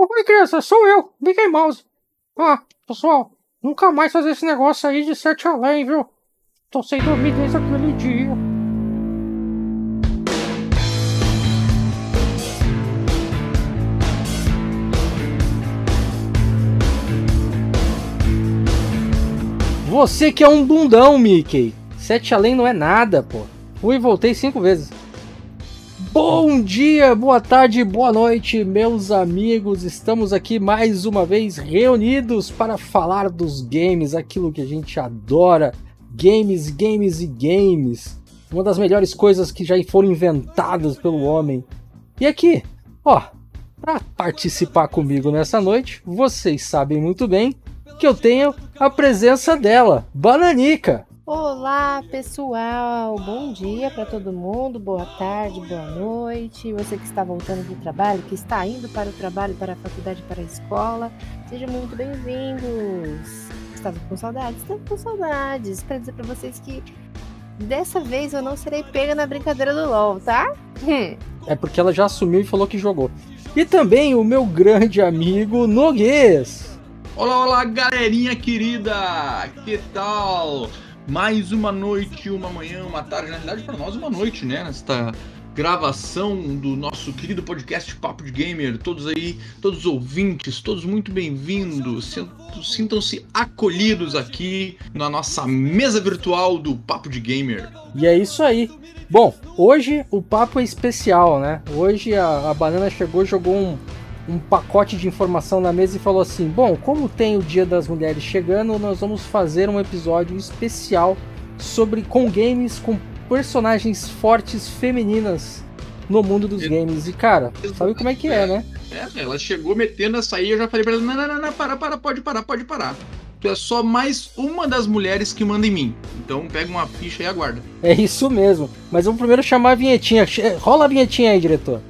Oi, criança, sou eu, Mickey Mouse. Ah, pessoal, nunca mais fazer esse negócio aí de 7 além, viu? Tô sem dormir desde aquele dia. Você que é um bundão, Mickey. 7 além não é nada, pô. Fui e voltei 5 vezes. Bom dia, boa tarde, boa noite, meus amigos. Estamos aqui mais uma vez reunidos para falar dos games, aquilo que a gente adora. Games, games e games. Uma das melhores coisas que já foram inventadas pelo homem. E aqui, ó, para participar comigo nessa noite, vocês sabem muito bem que eu tenho a presença dela, Bananica. Olá, pessoal, bom dia para todo mundo, boa tarde, boa noite, você que está voltando do trabalho, que está indo para o trabalho, para a faculdade, para a escola, sejam muito bem-vindos. Estava com saudades, estava com saudades, para dizer para vocês que dessa vez eu não serei pega na brincadeira do LOL, tá? É porque ela já assumiu e falou que jogou. E também o meu grande amigo Noguês. Olá, olá, galerinha querida, que tal? Mais uma noite, uma manhã, uma tarde, na realidade para nós uma noite, né, nesta gravação do nosso querido podcast Papo de Gamer. Todos aí, todos os ouvintes, todos muito bem-vindos, sintam-se acolhidos aqui na nossa mesa virtual do Papo de Gamer. E é isso aí. Bom, hoje o papo é especial, né, hoje a Banana chegou, jogou um pacote de informação na mesa e falou assim: bom, como tem o Dia das Mulheres chegando, nós vamos fazer um episódio especial sobre com games, com personagens fortes femininas no mundo dos games. E cara, sabe como é que é, né? É, ela chegou metendo essa aí, eu já falei pra ela: não, para, pode parar. Tu é só mais uma das mulheres que manda em mim. Então pega uma ficha e aguarda. É isso mesmo, mas vamos primeiro chamar a vinhetinha. Rola a vinhetinha aí, diretor.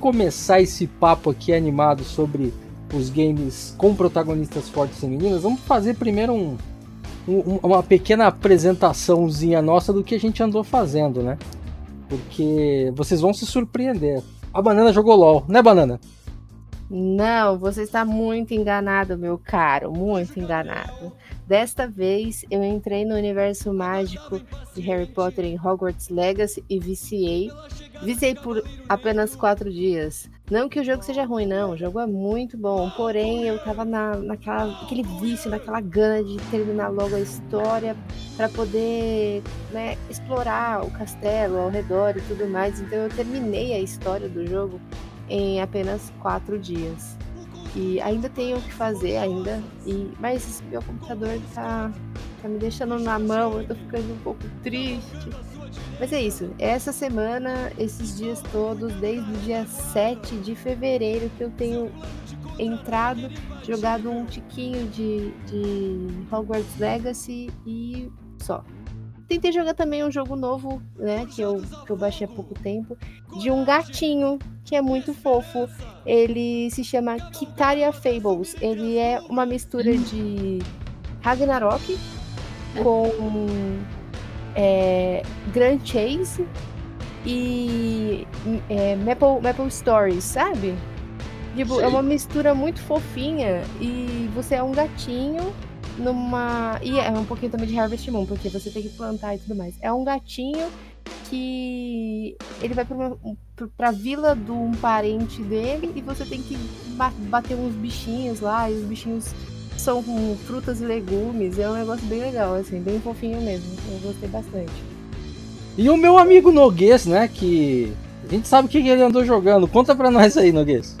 Começar esse papo aqui animado sobre os games com protagonistas fortes femininas, vamos fazer primeiro uma pequena apresentaçãozinha nossa do que a gente andou fazendo, né? Porque vocês vão se surpreender. A Banana jogou LOL, né, Banana? Não, você está muito enganado, meu caro, muito enganado. Desta vez eu entrei no universo mágico de Harry Potter em Hogwarts Legacy e viciei. Viciei por apenas 4 dias. Não que o jogo seja ruim, não. O jogo é muito bom. Porém, eu tava naquele vício, naquela gana de terminar logo a história para poder, né, explorar o castelo ao redor e tudo mais. Então eu terminei a história do jogo em apenas 4 dias. E ainda tenho o que fazer ainda. Mas meu computador tá me deixando na mão. Eu tô ficando um pouco triste. Mas é isso, essa semana, esses dias todos, desde o dia 7 de fevereiro que eu tenho entrado, jogado um tiquinho de Hogwarts Legacy e só. Tentei jogar também um jogo novo, né, que eu baixei há pouco tempo, de um gatinho que é muito fofo. Ele se chama Kitaria Fables, ele é uma mistura de Ragnarok com... Grand Chase e Maple Stories, sabe? Tipo, é uma mistura muito fofinha e você é um gatinho numa... E é um pouquinho também de Harvest Moon, porque você tem que plantar e tudo mais. É um gatinho que ele vai pra vila de um parente dele e você tem que bater uns bichinhos lá, e os bichinhos são com frutas e legumes. É um negócio bem legal, assim, bem fofinho mesmo. Eu gostei bastante. E o meu amigo Noguês, né, que a gente sabe o que ele andou jogando. Conta pra nós aí, Noguês.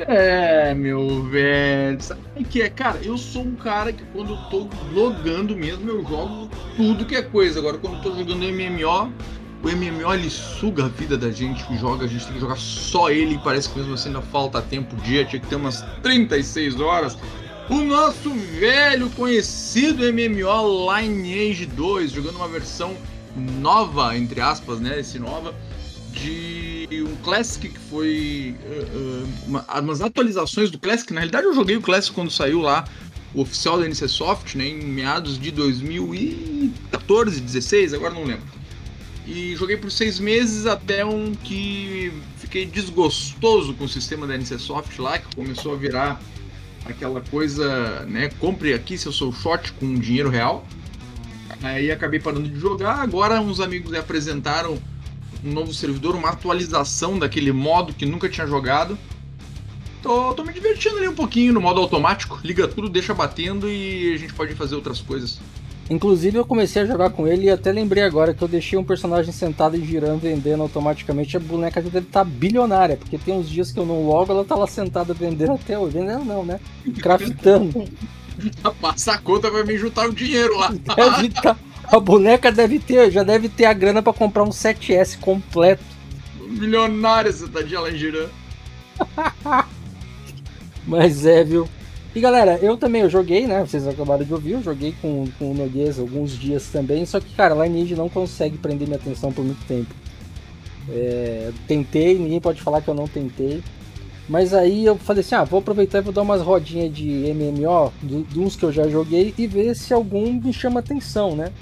É, meu velho, sabe o que é? Cara, eu sou um cara que quando eu tô logando mesmo, eu jogo tudo que é coisa. Agora, quando eu tô jogando MMO, o MMO ele suga a vida da gente, a gente tem que jogar só ele. Parece que mesmo assim ainda falta tempo, dia, tinha que ter umas 36 horas. O nosso velho conhecido MMO Lineage 2, jogando uma versão nova, entre aspas, né, esse nova, de um Classic que foi... umas atualizações do Classic. Na realidade, eu joguei o Classic quando saiu lá o oficial da NC Soft, né, em meados de 2014, 16, agora não lembro. E joguei por 6 meses até um que fiquei desgostoso com o sistema da NC Soft lá, que começou a virar aquela coisa, né, compre aqui seu Soul Shot com dinheiro real. Aí acabei parando de jogar. Agora uns amigos apresentaram um novo servidor, uma atualização daquele modo que nunca tinha jogado. Tô me divertindo ali um pouquinho no modo automático. Liga tudo, deixa batendo e a gente pode fazer outras coisas. Inclusive eu comecei a jogar com ele e até lembrei agora que eu deixei um personagem sentado e girando, vendendo automaticamente. A boneca já deve estar bilionária, porque tem uns dias que eu não logo, ela tá lá sentada vendendo até hoje. Vendendo não, né? Craftando. Passar a conta vai me juntar o dinheiro lá. A boneca já deve ter a grana pra comprar um 7S completo. Milionária sentadinha lá em girando. Mas é, viu? E galera, eu também, eu joguei, né? Vocês acabaram de ouvir, eu joguei com o Noguês alguns dias também. Só que, cara, Lineage não consegue prender minha atenção por muito tempo. Tentei, ninguém pode falar que eu não tentei. Mas aí eu falei assim, vou aproveitar e vou dar umas rodinhas de MMO, de uns que eu já joguei, e ver se algum me chama atenção, né?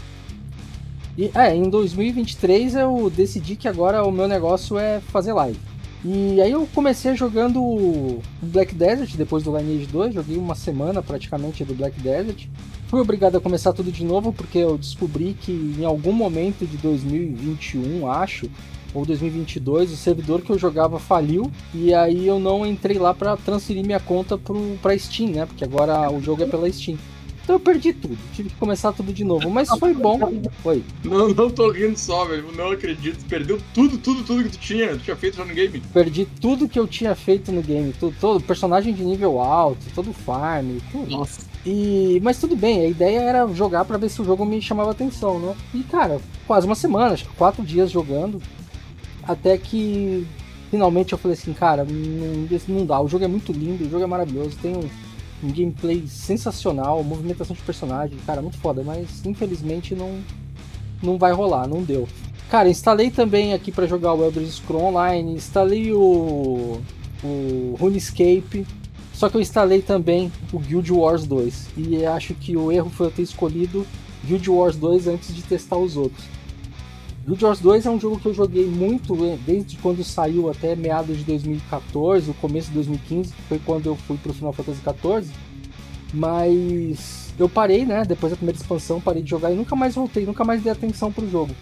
E em 2023 eu decidi que agora o meu negócio é fazer live. E aí eu comecei jogando Black Desert, depois do Lineage 2, joguei uma semana praticamente do Black Desert. Fui obrigado a começar tudo de novo, porque eu descobri que em algum momento de 2021, acho, ou 2022, o servidor que eu jogava faliu, e aí eu não entrei lá pra transferir minha conta pra Steam, né, porque agora o jogo é pela Steam. Então eu perdi tudo, tive que começar tudo de novo, mas foi bom. Foi. Não tô rindo só, velho, não acredito. Perdeu tudo que tu tinha feito já no game. Perdi tudo que eu tinha feito no game, todo personagem de nível alto, todo farm, tudo. Nossa. Mas tudo bem, a ideia era jogar pra ver se o jogo me chamava atenção, né? E cara, quase uma semana, acho que 4 dias jogando, até que finalmente eu falei assim, cara, não dá, o jogo é muito lindo, o jogo é maravilhoso, tem um gameplay sensacional, movimentação de personagem, cara, muito foda, mas infelizmente não vai rolar, não deu. Cara, instalei também aqui pra jogar o Elder Scrolls Online, instalei o RuneScape, só que eu instalei também o Guild Wars 2, e acho que o erro foi eu ter escolhido Guild Wars 2 antes de testar os outros. Guild Wars 2 é um jogo que eu joguei muito desde quando saiu até meados de 2014, o começo de 2015, foi quando eu fui pro Final Fantasy XIV, mas eu parei, né, depois da primeira expansão, parei de jogar e nunca mais voltei, nunca mais dei atenção pro jogo.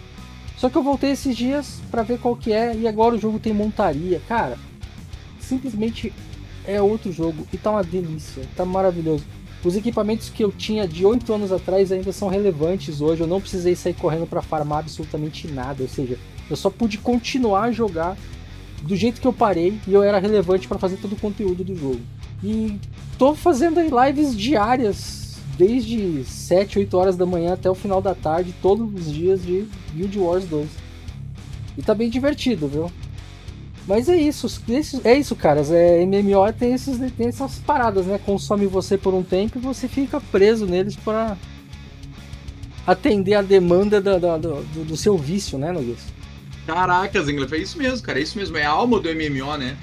Só que eu voltei esses dias pra ver qual que é, e agora o jogo tem montaria, cara, simplesmente é outro jogo e tá uma delícia, tá maravilhoso. Os equipamentos que eu tinha de 8 anos atrás ainda são relevantes hoje, eu não precisei sair correndo pra farmar absolutamente nada, ou seja, eu só pude continuar a jogar do jeito que eu parei e eu era relevante pra fazer todo o conteúdo do jogo. E tô fazendo aí lives diárias, desde 7, 8 horas da manhã até o final da tarde, todos os dias de Guild Wars 2. E tá bem divertido, viu? Mas é isso, caras, MMO tem essas paradas, né, consome você por um tempo e você fica preso neles para atender a demanda do seu vício, né, Noguês? Caracas, Inglaterra, é isso mesmo, cara, é isso mesmo, é a alma do MMO, né,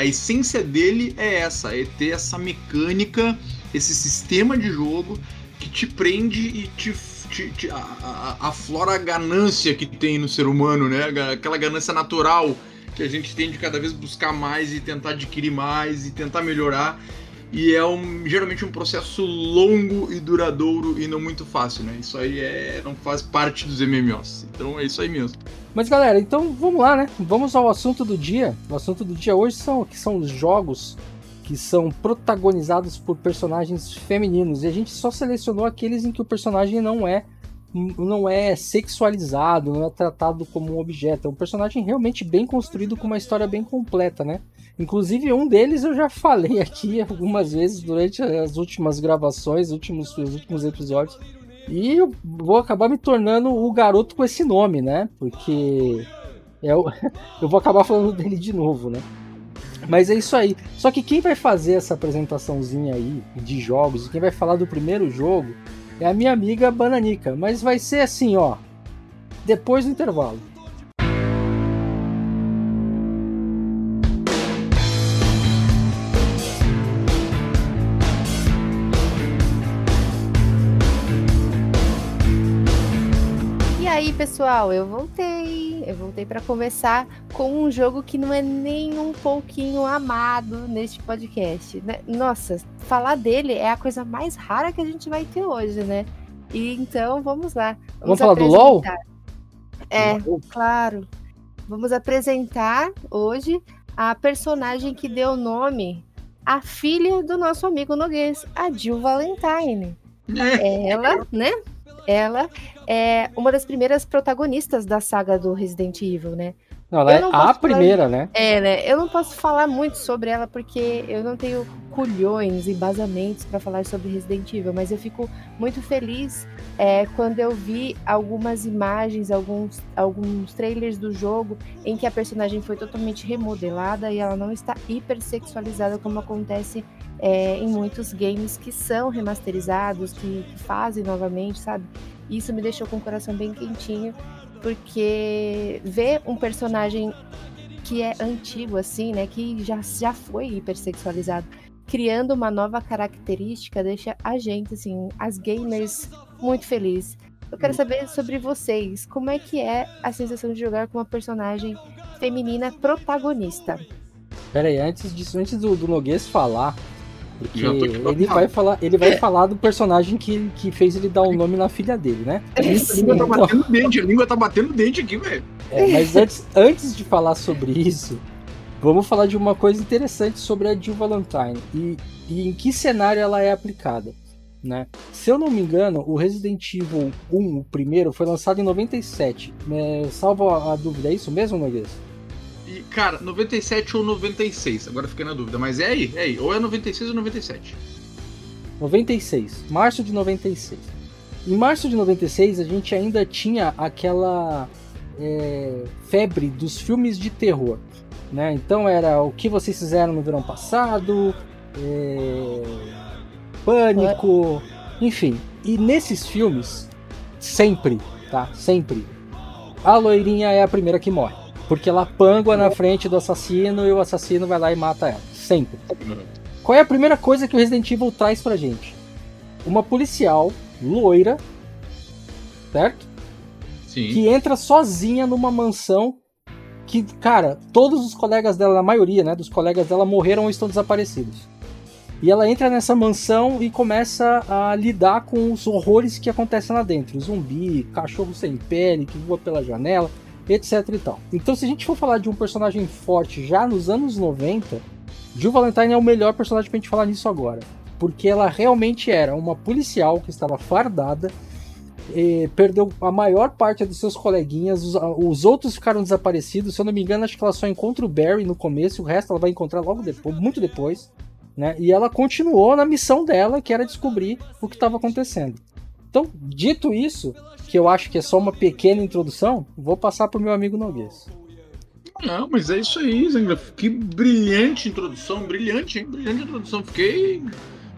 a essência dele é essa, é ter essa mecânica, esse sistema de jogo que te prende e te aflora a ganância que tem no ser humano, né, aquela ganância natural que a gente tem de cada vez buscar mais e tentar adquirir mais e tentar melhorar, e é geralmente um processo longo e duradouro e não muito fácil, né? Isso aí não faz parte dos MMOs, então é isso aí mesmo. Mas galera, então vamos lá, né? Vamos ao assunto do dia. O assunto do dia hoje são os jogos que são protagonizados por personagens femininos, e a gente só selecionou aqueles em que o personagem não é sexualizado, não é tratado como um objeto, é um personagem realmente bem construído com uma história bem completa, né? Inclusive um deles eu já falei aqui algumas vezes durante as últimas gravações, os últimos episódios, e eu vou acabar me tornando o garoto com esse nome, né? Porque eu vou acabar falando dele de novo, né? Mas é isso aí, só que quem vai fazer essa apresentaçãozinha aí de jogos, quem vai falar do primeiro jogo é a minha amiga Bananica, mas vai ser assim, ó, depois do intervalo. aí, pessoal, eu voltei para conversar com um jogo que não é nem um pouquinho amado neste podcast, né? Nossa, falar dele é a coisa mais rara que a gente vai ter hoje, né? E então, vamos lá. Vamos falar do LOL? É, claro. Vamos apresentar hoje a personagem que deu nome à filha do nosso amigo Noguês, a Jill Valentine. Ela, né? Ela é uma das primeiras protagonistas da saga do Resident Evil, né? Não, ela não é a primeira, né? É, né? Eu não posso falar muito sobre ela porque eu não tenho culhões e basamentos para falar sobre Resident Evil, mas eu fico muito feliz quando eu vi algumas imagens, alguns trailers do jogo em que a personagem foi totalmente remodelada e ela não está hipersexualizada como acontece em muitos games que são remasterizados, que fazem novamente, sabe? Isso me deixou com o coração bem quentinho, porque ver um personagem que é antigo assim, né, que já foi hipersexualizado, criando uma nova característica, deixa a gente, assim, as gamers, muito feliz. Eu quero saber sobre vocês, como é que é a sensação de jogar com uma personagem feminina protagonista? Peraí, antes do Noguês falar, porque ele vai falar do personagem que fez ele dar o nome na filha dele, né? A língua tá batendo dente aqui, velho. É, mas antes de falar sobre isso, vamos falar de uma coisa interessante sobre a Jill Valentine e em que cenário ela é aplicada, né? Se eu não me engano, o Resident Evil 1, o primeiro, foi lançado em 97. Salvo a dúvida, é isso mesmo, Noguês? E, cara, 97 ou 96, agora fiquei na dúvida, mas é aí, ou é 96 ou 97? 96, março de 96. Em março de 96 a gente ainda tinha aquela febre dos filmes de terror, né? Então era O Que Vocês Fizeram no Verão Passado, Pânico, enfim. E nesses filmes, sempre, a loirinha é a primeira que morre. Porque ela pangua na frente do assassino e o assassino vai lá e mata ela. Sempre. Qual é a primeira coisa que o Resident Evil traz pra gente? Uma policial loira, certo? Sim. Que entra sozinha numa mansão que, cara, todos os colegas dela, a maioria, né, dos colegas dela morreram ou estão desaparecidos. E ela entra nessa mansão e começa a lidar com os horrores que acontecem lá dentro. Zumbi, cachorro sem pele que voa pela janela, etc e tal. Então, se a gente for falar de um personagem forte já nos anos 90, Jill Valentine é o melhor personagem pra gente falar nisso agora, porque ela realmente era uma policial que estava fardada, perdeu a maior parte dos seus coleguinhas, os outros ficaram desaparecidos. Se eu não me engano, acho que ela só encontra o Barry no começo, o resto ela vai encontrar logo depois, muito depois, né? E ela continuou na missão dela, que era descobrir o que estava acontecendo. Então, dito isso, que eu acho que é só uma pequena introdução, vou passar pro meu amigo Noguês. Não, mas é isso aí, Zangler. Que brilhante introdução, brilhante, hein? Brilhante introdução. Fiquei,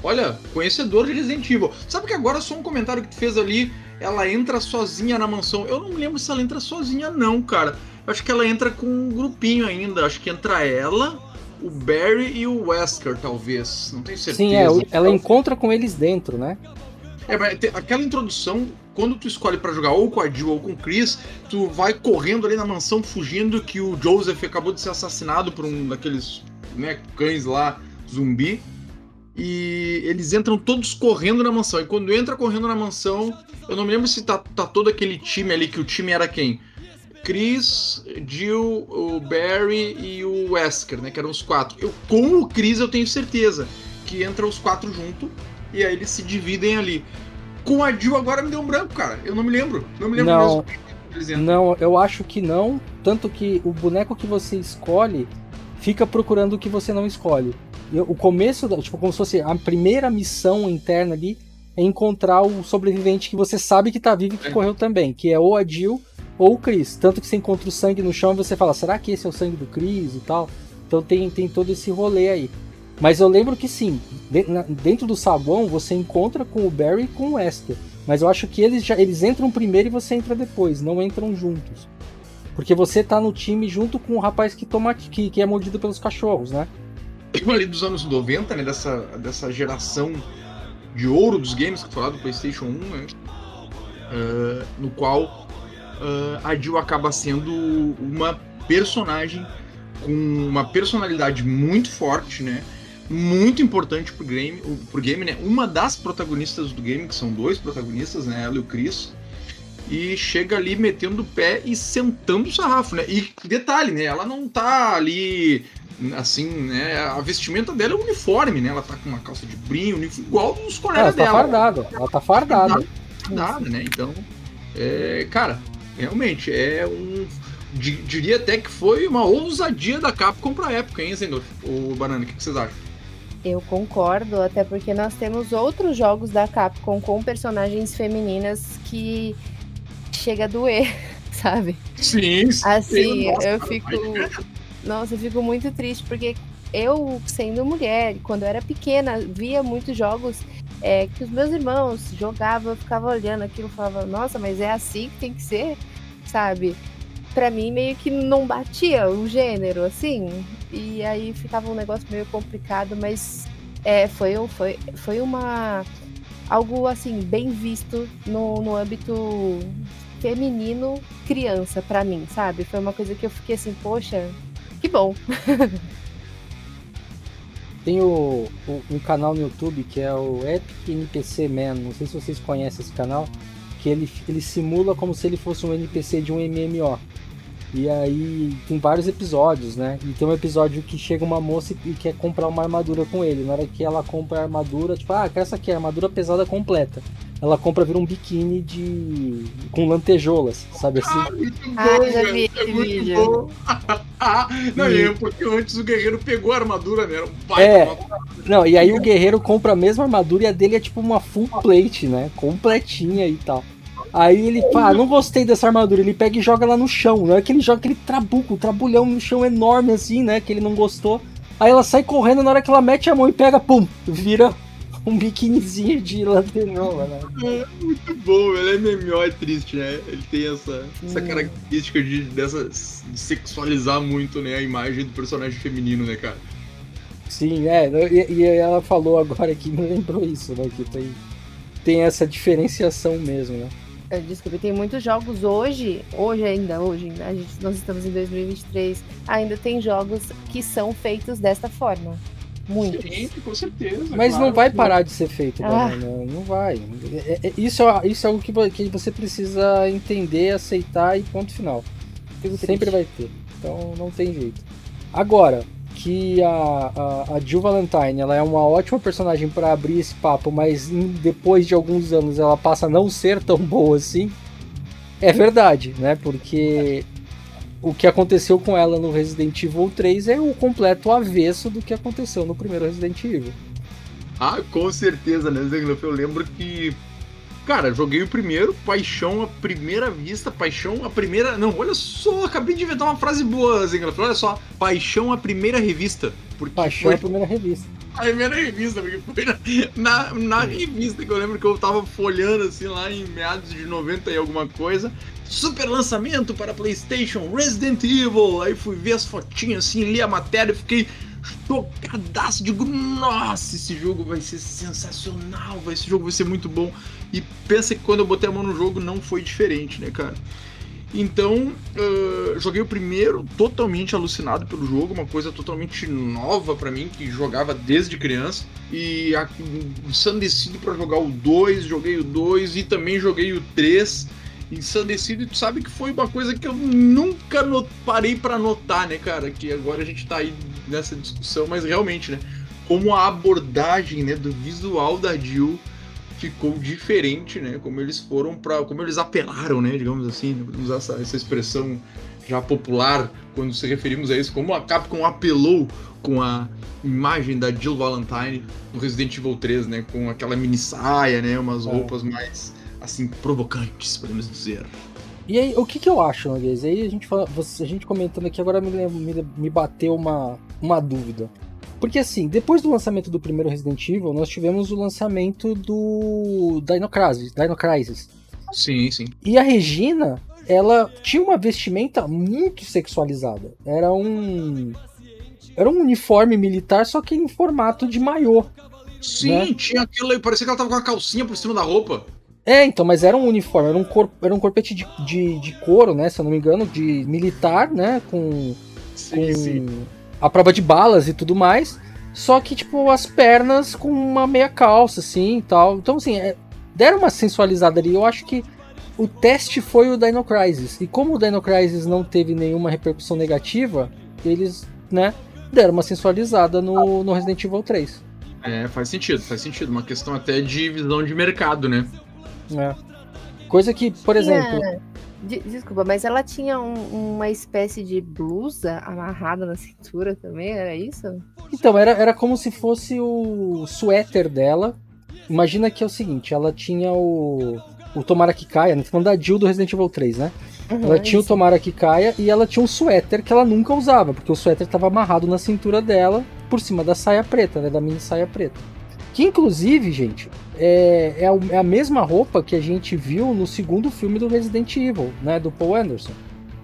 olha, conhecedor de Resident Evil. Sabe que agora só um comentário que tu fez ali, ela entra sozinha na mansão. Eu não me lembro se ela entra sozinha não, cara. Eu acho que ela entra com um grupinho ainda. Acho que entra ela, o Barry e o Wesker, talvez. Não tenho certeza. Sim, ela encontra com eles dentro, né? Aquela introdução, quando tu escolhe pra jogar ou com a Jill ou com o Chris, tu vai correndo ali na mansão, fugindo que o Joseph acabou de ser assassinado por um daqueles, né, cães lá, zumbi. E eles entram todos correndo na mansão. E quando entra correndo na mansão, eu não me lembro se tá todo aquele time ali, que o time era quem? Chris, Jill, o Barry e o Wesker, né, que eram os quatro. Com o Chris eu tenho certeza que entram os quatro junto. E aí eles se dividem ali. Com a Jill agora me deu um branco, cara. Eu não me lembro mesmo. Não, eu acho que não. Tanto que o boneco que você escolhe fica procurando o que você não escolhe. O começo, tipo, como se fosse a primeira missão interna ali, é encontrar o sobrevivente que você sabe que tá vivo e que correu também, que é ou a Jill ou o Chris. Tanto que você encontra o sangue no chão e você fala, será que esse é o sangue do Chris e tal? Então tem todo esse rolê aí. Mas eu lembro que sim, dentro do saguão você encontra com o Barry e com o Wesker. Mas eu acho que eles entram primeiro e você entra depois, não entram juntos. Porque você tá no time junto com o rapaz que é mordido pelos cachorros, né? Eu ali dos anos 90, né, dessa geração de ouro dos games, que foi lá do PlayStation 1, né? No qual a Jill acaba sendo uma personagem com uma personalidade muito forte, né? Muito importante pro game, né? Uma das protagonistas do game, que são dois protagonistas, né? Ela e o Chris. E chega ali metendo o pé e sentando o sarrafo, né? E detalhe, né? Ela não tá ali, assim, né? A vestimenta dela é um uniforme, né? Ela tá com uma calça de brim, igual os colegas dela. Ela tá fardada, né? Então, cara, realmente, diria até que foi uma ousadia da Capcom pra época, hein, Zendor? Ô, Banana, o que vocês acham? Eu concordo, até porque nós temos outros jogos da Capcom com personagens femininas que chega a doer, sabe? Sim. Assim, nossa, eu fico muito triste, porque eu, sendo mulher, quando eu era pequena, via muitos jogos que os meus irmãos jogavam, eu ficava olhando aquilo e falava, nossa, mas é assim que tem que ser, sabe? Pra mim, meio que não batia o gênero, assim, e aí ficava um negócio meio complicado, mas foi algo, assim, bem visto no âmbito feminino criança, pra mim, sabe? Foi uma coisa que eu fiquei assim, poxa, que bom! Tem um canal no YouTube que é o Epic NPC Man, não sei se vocês conhecem esse canal, que ele simula como se ele fosse um NPC de um MMO. E aí tem vários episódios, né? E tem um episódio que chega uma moça e quer comprar uma armadura com ele. Na hora que ela compra a armadura, tipo, quer essa aqui, armadura pesada completa. Ela compra, vira um biquíni com lantejoulas, sabe assim? Muito bom, já vi esse vídeo. Não, e porque antes o guerreiro pegou a armadura, né? Era um baita. Não, e aí o guerreiro compra a mesma armadura e a dele é tipo uma full plate, né? Completinha e tal. Aí ele fala, não gostei dessa armadura, ele pega e joga lá no chão, né? Que ele joga aquele trabulhão no chão enorme assim, né? Que ele não gostou. Aí ela sai correndo, na hora que ela mete a mão e pega, pum, vira um biquinizinho de lanternola, né? É muito bom, ele é MMO, é triste, né? Ele tem essa característica de sexualizar muito, né, a imagem do personagem feminino, né, cara? Sim, e ela falou agora que me lembrou isso, né? Que tem essa diferenciação mesmo, né? Desculpa, tem muitos jogos hoje ainda, nós estamos em 2023, ainda tem jogos que são feitos desta forma. Muito. Sim, com certeza. Mas claro, não vai parar de ser feito, né? Não vai. Isso é algo que você precisa entender, aceitar e ponto final. Sempre vai ter. Então não tem jeito. Agora, que a Jill Valentine, ela é uma ótima personagem para abrir esse papo, mas depois de alguns anos ela passa a não ser tão boa assim. É verdade, né? Porque o que aconteceu com ela no Resident Evil 3 é o completo avesso do que aconteceu no primeiro Resident Evil. Ah, com certeza, né, Zegloff? Eu lembro que, cara, joguei o primeiro, paixão à primeira vista, paixão à primeira... Não, olha só, acabei de inventar uma frase boa, Zegloff, olha só, paixão à primeira revista. Porque paixão à primeira revista. A primeira revista, porque foi na revista que eu lembro que eu tava folhando assim lá em meados de 90 e alguma coisa. Super lançamento para PlayStation, Resident Evil. Aí fui ver as fotinhas assim, li a matéria e fiquei chocadaço. Digo, nossa, esse jogo vai ser sensacional, esse jogo vai ser muito bom. E pensa que quando eu botei a mão no jogo não foi diferente, né, cara? Então, joguei o primeiro totalmente alucinado pelo jogo, uma coisa totalmente nova pra mim, que jogava desde criança. E ensandecido pra jogar o 2, joguei o 2 e também joguei o 3. Ensandecido, e tu sabe que foi uma coisa que eu nunca parei pra notar, né, cara? Que agora a gente tá aí nessa discussão, mas realmente, né, como a abordagem, né, do visual da Jill ficou diferente, né? Como eles foram para, como eles apelaram, né? Digamos assim, né? Podemos usar essa expressão já popular quando se referimos a isso. Como a Capcom apelou com a imagem da Jill Valentine no Resident Evil 3, né? Com aquela mini saia, né? Umas roupas mais assim provocantes, podemos dizer. E aí, o que eu acho, Noguês? Aí a gente comentando aqui agora me bateu uma dúvida. Porque assim, depois do lançamento do primeiro Resident Evil, nós tivemos o lançamento do Dino Crisis. Sim, sim. E a Regina, ela tinha uma vestimenta muito sexualizada. Era um uniforme militar, só que em formato de maiô. Sim, né? Tinha aquilo aí, parecia que ela tava com uma calcinha por cima da roupa. É, então, mas era um uniforme, era um corpete de couro, né, se eu não me engano, de militar, né, com a prova de balas e tudo mais, só que, tipo, as pernas com uma meia calça, assim, e tal. Então, assim, deram uma sensualizada ali. Eu acho que o teste foi o Dino Crisis, e como o Dino Crisis não teve nenhuma repercussão negativa, eles, né, deram uma sensualizada no Resident Evil 3. É, faz sentido. Uma questão até de visão de mercado, né? É. Coisa que, por exemplo... Desculpa, mas ela tinha uma espécie de blusa amarrada na cintura também, era isso? Então, era como se fosse o suéter dela. Imagina que é o seguinte, ela tinha o Tomara que Caia, né? Tô falando da Jill do Resident Evil 3, né? Uhum, ela tinha o Tomara que Caia e ela tinha um suéter que ela nunca usava, porque o suéter estava amarrado na cintura dela por cima da saia preta, né? Da mini saia preta. Que, inclusive, gente, é a mesma roupa que a gente viu no segundo filme do Resident Evil, né? Do Paul Anderson.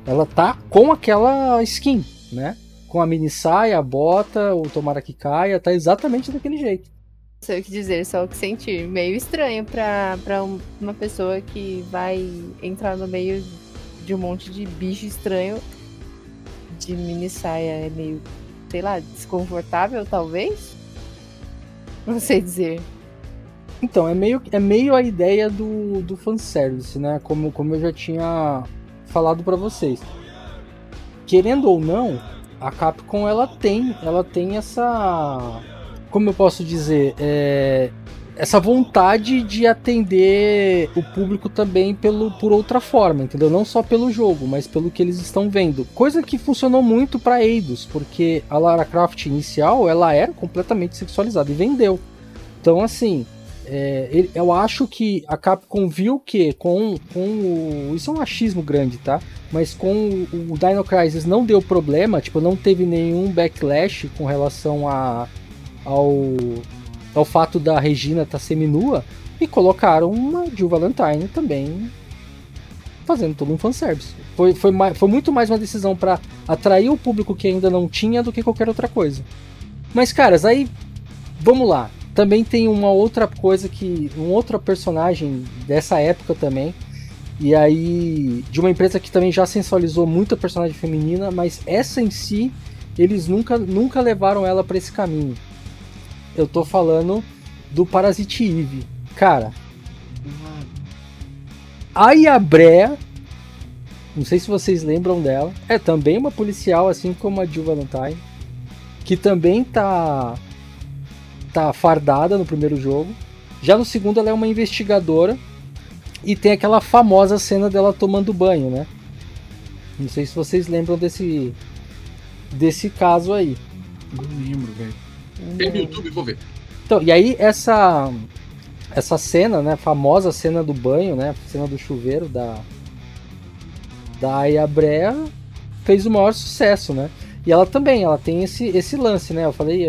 Ela tá com aquela skin, né? Com a mini saia, a bota, o Tomara que Caia, tá exatamente daquele jeito. Não sei o que dizer, só o que sentir. Meio estranho pra uma pessoa que vai entrar no meio de um monte de bicho estranho de mini saia. É meio, sei lá, desconfortável, talvez? Não sei dizer. Então, é meio a ideia do fanservice, né? Como eu já tinha falado pra vocês. Querendo ou não, a Capcom, ela tem essa... Como eu posso dizer? Essa vontade de atender o público também por outra forma, entendeu? Não só pelo jogo, mas pelo que eles estão vendo. Coisa que funcionou muito pra Eidos, porque a Lara Croft inicial, ela era completamente sexualizada e vendeu. Então, assim, eu acho que a Capcom viu que isso é um achismo grande, tá? Mas com o Dino Crisis não deu problema, tipo, não teve nenhum backlash com relação ao fato da Regina estar seminua, e colocaram uma Jill Valentine também fazendo todo um fanservice. Foi muito mais uma decisão para atrair o público que ainda não tinha do que qualquer outra coisa. Mas, caras, aí vamos lá. Também tem uma outra coisa que... um outro personagem dessa época também, e aí de uma empresa que também já sensualizou muito a personagem feminina, mas essa em si, eles nunca levaram ela para esse caminho. Eu tô falando do Parasite Eve. Cara, a Aya Brea, não sei se vocês lembram dela, é também uma policial, assim como a Jill Valentine, que também tá fardada no primeiro jogo. Já no segundo ela é uma investigadora e tem aquela famosa cena dela tomando banho, né? Não sei se vocês lembram desse caso aí. Não lembro, velho. Tem no YouTube, vou ver. Então, e aí essa cena, né, famosa cena do banho, né, cena do chuveiro da Aya Brea, fez o maior sucesso, né? E ela também, ela tem esse lance, né? Eu falei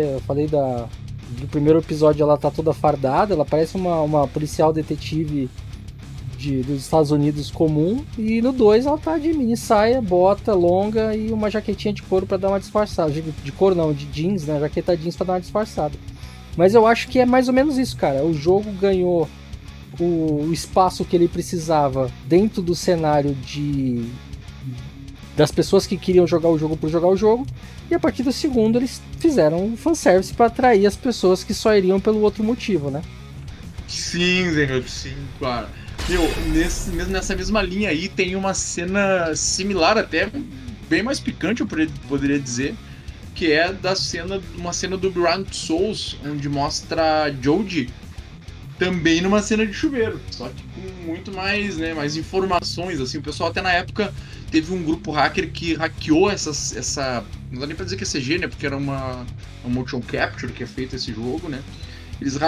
do primeiro episódio, ela tá toda fardada, ela parece uma policial detetive dos Estados Unidos comum, e no 2 ela tá de mini saia, bota longa e uma jaquetinha de couro pra dar uma disfarçada. De couro não, de jeans, né? Jaqueta jeans pra dar uma disfarçada. Mas eu acho que é mais ou menos isso, cara. O jogo ganhou o espaço que ele precisava dentro do cenário das pessoas que queriam jogar o jogo por jogar o jogo, e a partir do segundo eles fizeram um fanservice pra atrair as pessoas que só iriam pelo outro motivo, né? Sim, senhor, sim, claro. Meu, nessa mesma linha aí tem uma cena similar, até bem mais picante, eu poderia dizer, que é uma cena do Beyond Two Souls, onde mostra a Jodie também numa cena de chuveiro, só que com muito mais, né, mais informações, assim. O pessoal até na época teve um grupo hacker que hackeou essa não dá nem pra dizer que é CG, né, porque era uma motion capture que é feita esse jogo, né. Eles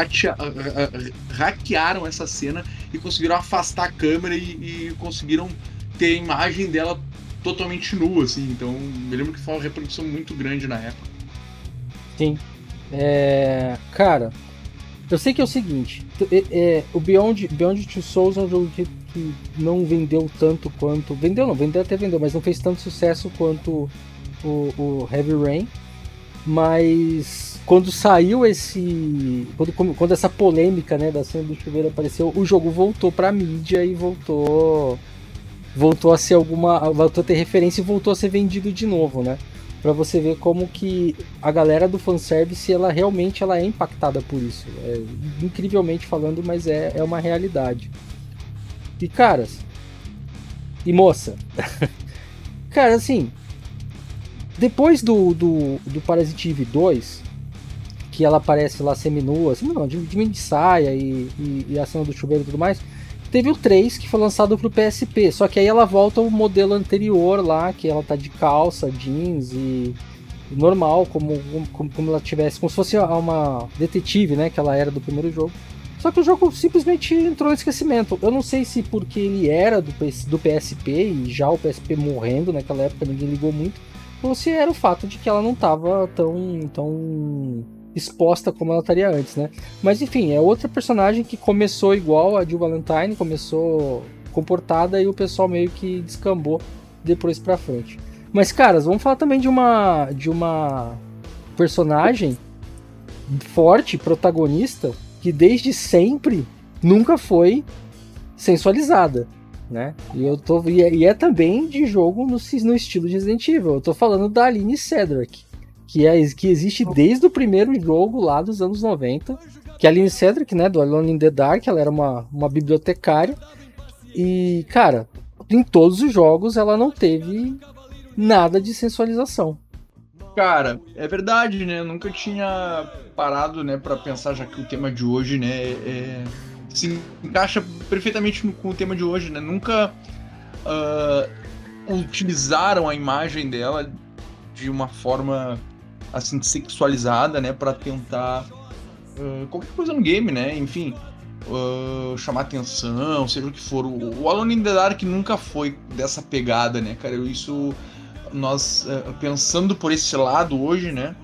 hackearam essa cena e conseguiram afastar a câmera e conseguiram ter a imagem dela totalmente nua, assim. Então, me lembro que foi uma reprodução muito grande na época. Sim. Cara, eu sei que é o seguinte, o Beyond Two Souls é um jogo que não vendeu tanto quanto... Vendeu, mas não fez tanto sucesso quanto o Heavy Rain. Mas... quando saiu esse... Quando essa polêmica, né, da cena do chuveiro apareceu, o jogo voltou pra mídia e voltou a ser alguma... Voltou a ter referência e voltou a ser vendido de novo, né? Pra você ver como que a galera do fanservice, ela realmente ela é impactada por isso. É, incrivelmente falando, mas é uma realidade. E caras... E moça... Cara, assim... Depois do Parasite Eve 2, que ela aparece lá seminua, assim, não, de mini saia e a cena do chuveiro e tudo mais, teve o 3 que foi lançado pro PSP, só que aí ela volta ao modelo anterior lá, que ela tá de calça, jeans e normal, como ela tivesse, como se fosse uma detetive, né, que ela era do primeiro jogo. Só que o jogo simplesmente entrou em esquecimento. Eu não sei se porque ele era do PSP e já o PSP morrendo naquela época, ninguém ligou muito, ou se era o fato de que ela não estava tão exposta como ela estaria antes, né? Mas enfim, é outra personagem que começou igual a Jill Valentine, começou comportada e o pessoal meio que descambou depois pra frente. Mas caras, vamos falar também de uma personagem forte, protagonista, que desde sempre nunca foi sensualizada, né? E é também de jogo no estilo de Resident Evil. Eu tô falando da Aline Cedric, que existe desde o primeiro jogo lá dos anos 90, que a Aline Cedric, né, do Alone in the Dark, ela era uma bibliotecária e, cara, em todos os jogos ela não teve nada de sensualização. Cara, é verdade, né? Eu nunca tinha parado, né, pra pensar, já que o tema de hoje, né, se encaixa perfeitamente com o tema de hoje, né? Nunca utilizaram a imagem dela de uma forma assim sexualizada, né? Para tentar qualquer coisa no game, né? Enfim, chamar atenção, seja o que for. O Alone in the Dark nunca foi dessa pegada, né, cara? Isso nós pensando por esse lado hoje, né?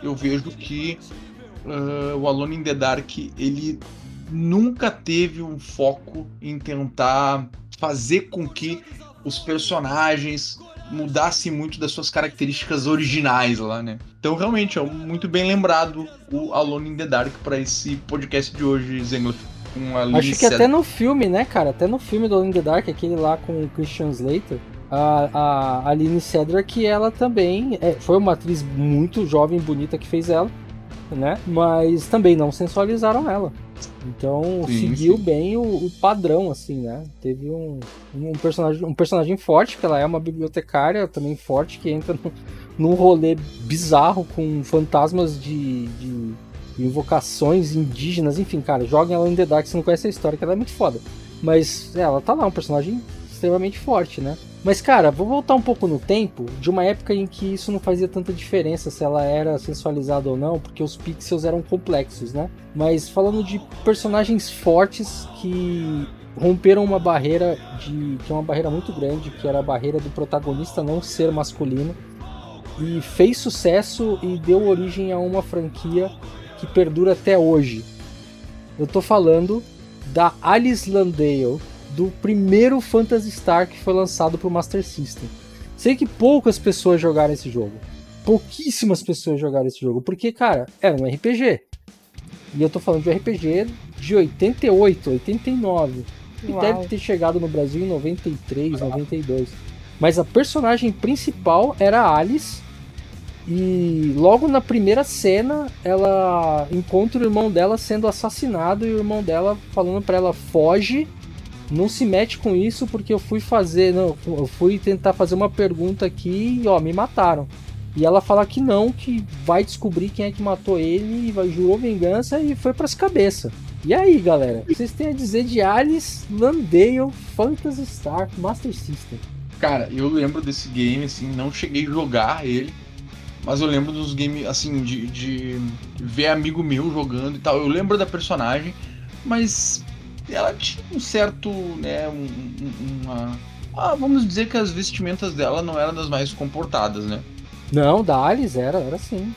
Eu vejo que o Alone in the Dark ele nunca teve um foco em tentar fazer com que os personagens mudassem muito das suas características originais lá, né? Então, realmente, é muito bem lembrado o Alone in the Dark para esse podcast de hoje, Zengler. Acho que até no filme, né, cara? Até no filme do Alone in the Dark, aquele lá com o Christian Slater, a Aline Cedric, ela também foi uma atriz muito jovem e bonita que fez ela, né? Mas também não sensualizaram ela. Então, sim, seguiu sim. Bem o padrão, assim, né? Teve um personagem forte, porque ela é uma bibliotecária também forte, que entra num rolê bizarro com fantasmas de invocações indígenas. Enfim, cara, joguem ela em The Dark, você não conhece a história, que ela é muito foda. Mas ela tá lá, um personagem extremamente forte, né? Mas, cara, vou voltar um pouco no tempo, de uma época em que isso não fazia tanta diferença se ela era sensualizada ou não, porque os pixels eram complexos, né? Mas falando de personagens fortes que romperam uma barreira, que é uma barreira muito grande, que era a barreira do protagonista não ser masculino, e fez sucesso e deu origem a uma franquia que perdura até hoje. Eu tô falando da Alis Landale, do primeiro Phantasy Star que foi lançado para o Master System. Sei que poucas pessoas jogaram esse jogo. Pouquíssimas pessoas jogaram esse jogo. Porque, cara, era um RPG. E eu tô falando de um RPG de 88, 89. E deve ter chegado no Brasil em 93, 92. Mas a personagem principal era a Alice. E logo na primeira cena, ela encontra o irmão dela sendo assassinado. E o irmão dela falando para ela, foge. Não se mete com isso porque eu fui tentar fazer uma pergunta aqui e ó, me mataram. E ela fala que não, que vai descobrir quem é que matou ele e jurou vingança e foi pras cabeças. E aí, galera, o que vocês têm a dizer de Alis Landale Phantasy Star Master System? Cara, eu lembro desse game, assim, não cheguei a jogar ele, mas eu lembro dos games, assim, de ver amigo meu jogando e tal. Eu lembro da personagem, mas... ela tinha um certo, né, vamos dizer que as vestimentas dela não eram das mais comportadas, né? Não, da Alice era sim.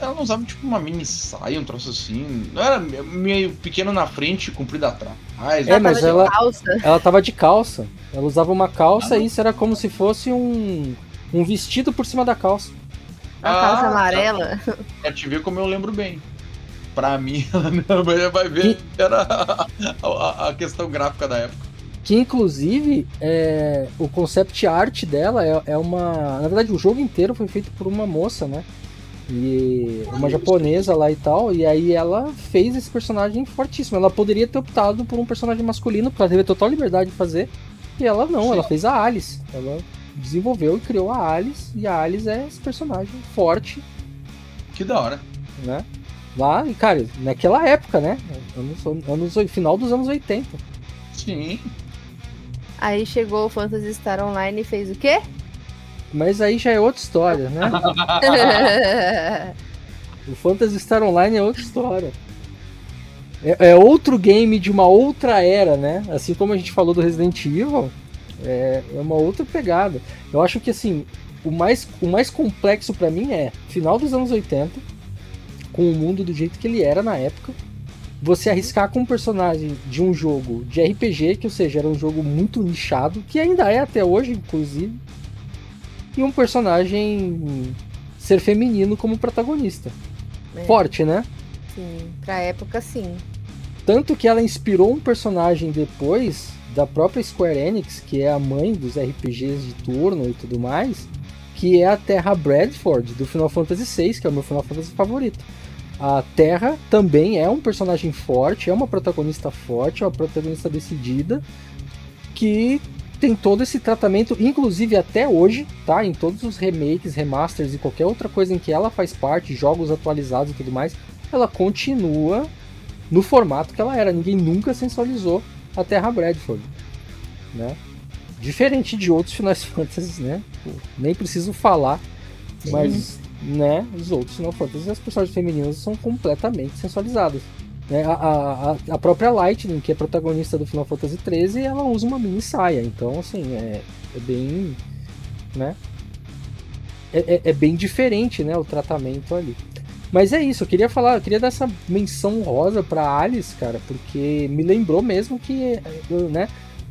Ela não usava tipo uma mini saia, um troço assim, não era meio pequeno na frente e comprido atrás. Mas ela tava de calça, ela usava uma calça e isso era como se fosse um vestido por cima da calça. A calça amarela. Pra te ver como eu lembro bem. Pra mim, ela vai ver que era a questão gráfica da época. Que inclusive o concept art dela é uma... Na verdade, o jogo inteiro foi feito por uma moça, né? E uma japonesa lá e tal, e aí ela fez esse personagem fortíssimo. Ela poderia ter optado por um personagem masculino, porque ela teve total liberdade de fazer, e ela não, ela fez a Alice. Ela desenvolveu e criou a Alice, e a Alice é esse personagem forte. Que da hora. Né? Lá, e cara, naquela época, né? Final dos anos 80. Sim. Aí chegou o Phantasy Star Online e fez o quê? Mas aí já é outra história, né? O Phantasy Star Online é outra história. É outro game de uma outra era, né? Assim como a gente falou do Resident Evil, é uma outra pegada. Eu acho que, assim, o mais complexo pra mim é final dos anos 80, com o mundo do jeito que ele era na época, você arriscar com um personagem de um jogo de RPG, que, ou seja, era um jogo muito nichado, que ainda é até hoje, inclusive, e um personagem ser feminino como protagonista. Forte, né? Sim, pra época sim. Tanto que ela inspirou um personagem depois da própria Square Enix, que é a mãe dos RPGs de turno e tudo mais, que é a Terra Branford, do Final Fantasy VI, que é o meu Final Fantasy favorito. A Terra também é um personagem forte, é uma protagonista forte, é uma protagonista decidida, que... tem todo esse tratamento, inclusive até hoje, tá? Em todos os remakes, remasters e qualquer outra coisa em que ela faz parte, jogos atualizados e tudo mais, ela continua no formato que ela era. Ninguém nunca sensualizou a Terra Branford, né? Diferente de outros Final Fantasy, né? Nem preciso falar, mas, né? Os outros Final Fantasy, as personagens femininas são completamente sensualizadas. A própria Lightning, que é protagonista do Final Fantasy XIII, ela usa uma mini saia, então assim, é bem, né, é bem diferente, né, o tratamento ali. Mas é isso, eu queria dar essa menção rosa pra Alice, cara, porque me lembrou mesmo que, né,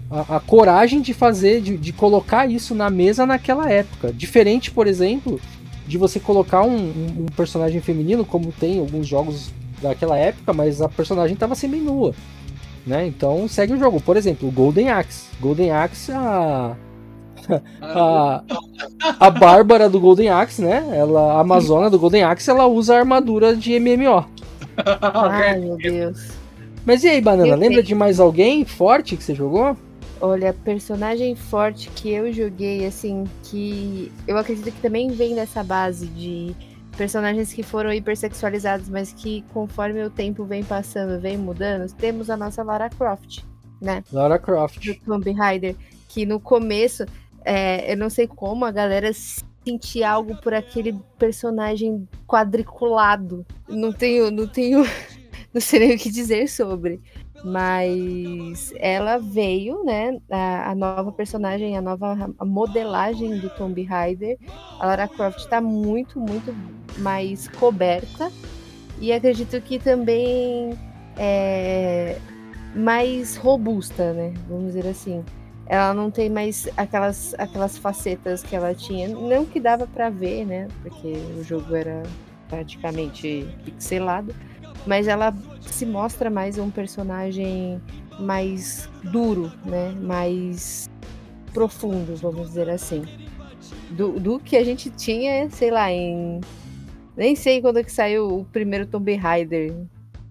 a coragem de fazer, de colocar isso na mesa naquela época, diferente, por exemplo, de você colocar um personagem feminino, como tem alguns jogos daquela época, mas a personagem tava semi-nua, né? Então segue o jogo. Por exemplo, o Golden Axe, a Bárbara do Golden Axe, né? A Amazona do Golden Axe, ela usa a armadura de MMO. Ai, meu Deus. Mas e aí, Banana, lembra de mais alguém forte que você jogou? Olha, personagem forte que eu joguei, assim, que eu acredito que também vem dessa base de personagens que foram hipersexualizados, mas que conforme o tempo vem passando, vem mudando, temos a nossa Lara Croft, né? Lara Croft. Do Tomb Raider, que no começo, eu não sei como a galera sentia algo por aquele personagem quadriculado. Não sei nem o que dizer sobre. Mas ela veio, né, a nova personagem, a nova modelagem do Tomb Raider. A Lara Croft está muito, muito mais coberta. E acredito que também é mais robusta, né, vamos dizer assim. Ela não tem mais aquelas facetas que ela tinha. Não que dava para ver, né, porque o jogo era praticamente pixelado. Mas ela se mostra mais um personagem mais duro, né? Mais profundo, vamos dizer assim. Do que a gente tinha, sei lá, em... Nem sei quando é que saiu o primeiro Tomb Raider.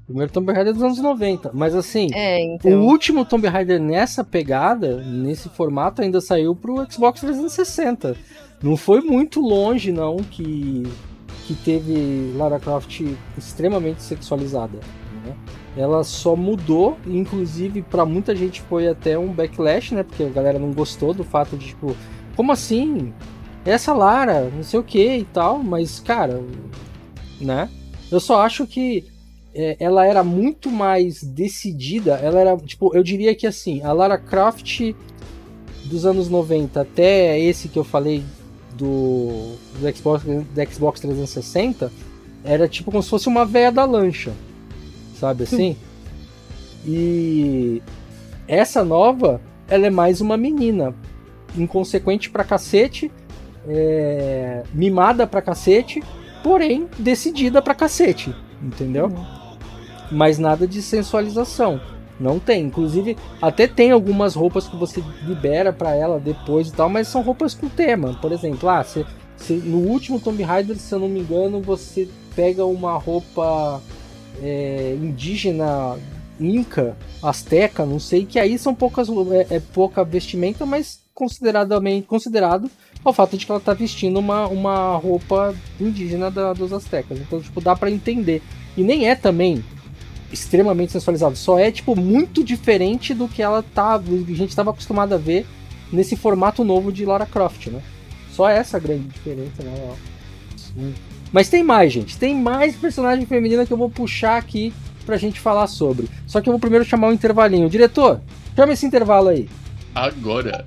O primeiro Tomb Raider é dos anos 90. Mas assim, então... o último Tomb Raider nessa pegada, nesse formato, ainda saiu pro Xbox 360. Não foi muito longe, não, que teve Lara Croft extremamente sexualizada, né? Ela só mudou, inclusive pra muita gente foi até um backlash, né? Porque a galera não gostou do fato de, tipo, como assim? Essa Lara, não sei o que e tal, mas, cara, né? Eu só acho que ela era muito mais decidida, ela era, tipo, eu diria que assim, a Lara Croft dos anos 90 até esse que eu falei do Xbox 360 era tipo como se fosse uma véia da lancha, sabe assim? E essa nova, ela é mais uma menina inconsequente pra cacete, mimada pra cacete, porém decidida pra cacete, entendeu? Mas nada de sensualização. Não tem, inclusive até tem algumas roupas que você libera pra ela depois e tal, mas são roupas com tema. Por exemplo, no último Tomb Raider, se eu não me engano, você pega uma roupa indígena, inca, asteca, não sei, que aí são poucas, pouca vestimenta, mas considerado ao fato de que ela tá vestindo uma roupa indígena dos astecas. Então, tipo, dá pra entender. E nem é também extremamente sensualizado, só é, tipo, muito diferente do que a gente tava acostumado a ver nesse formato novo de Lara Croft, né? Só essa grande diferença, né? Mas tem mais, gente. Tem mais personagem feminina que eu vou puxar aqui pra gente falar sobre. Só que eu vou primeiro chamar um intervalinho. Diretor, chama esse intervalo aí. Agora.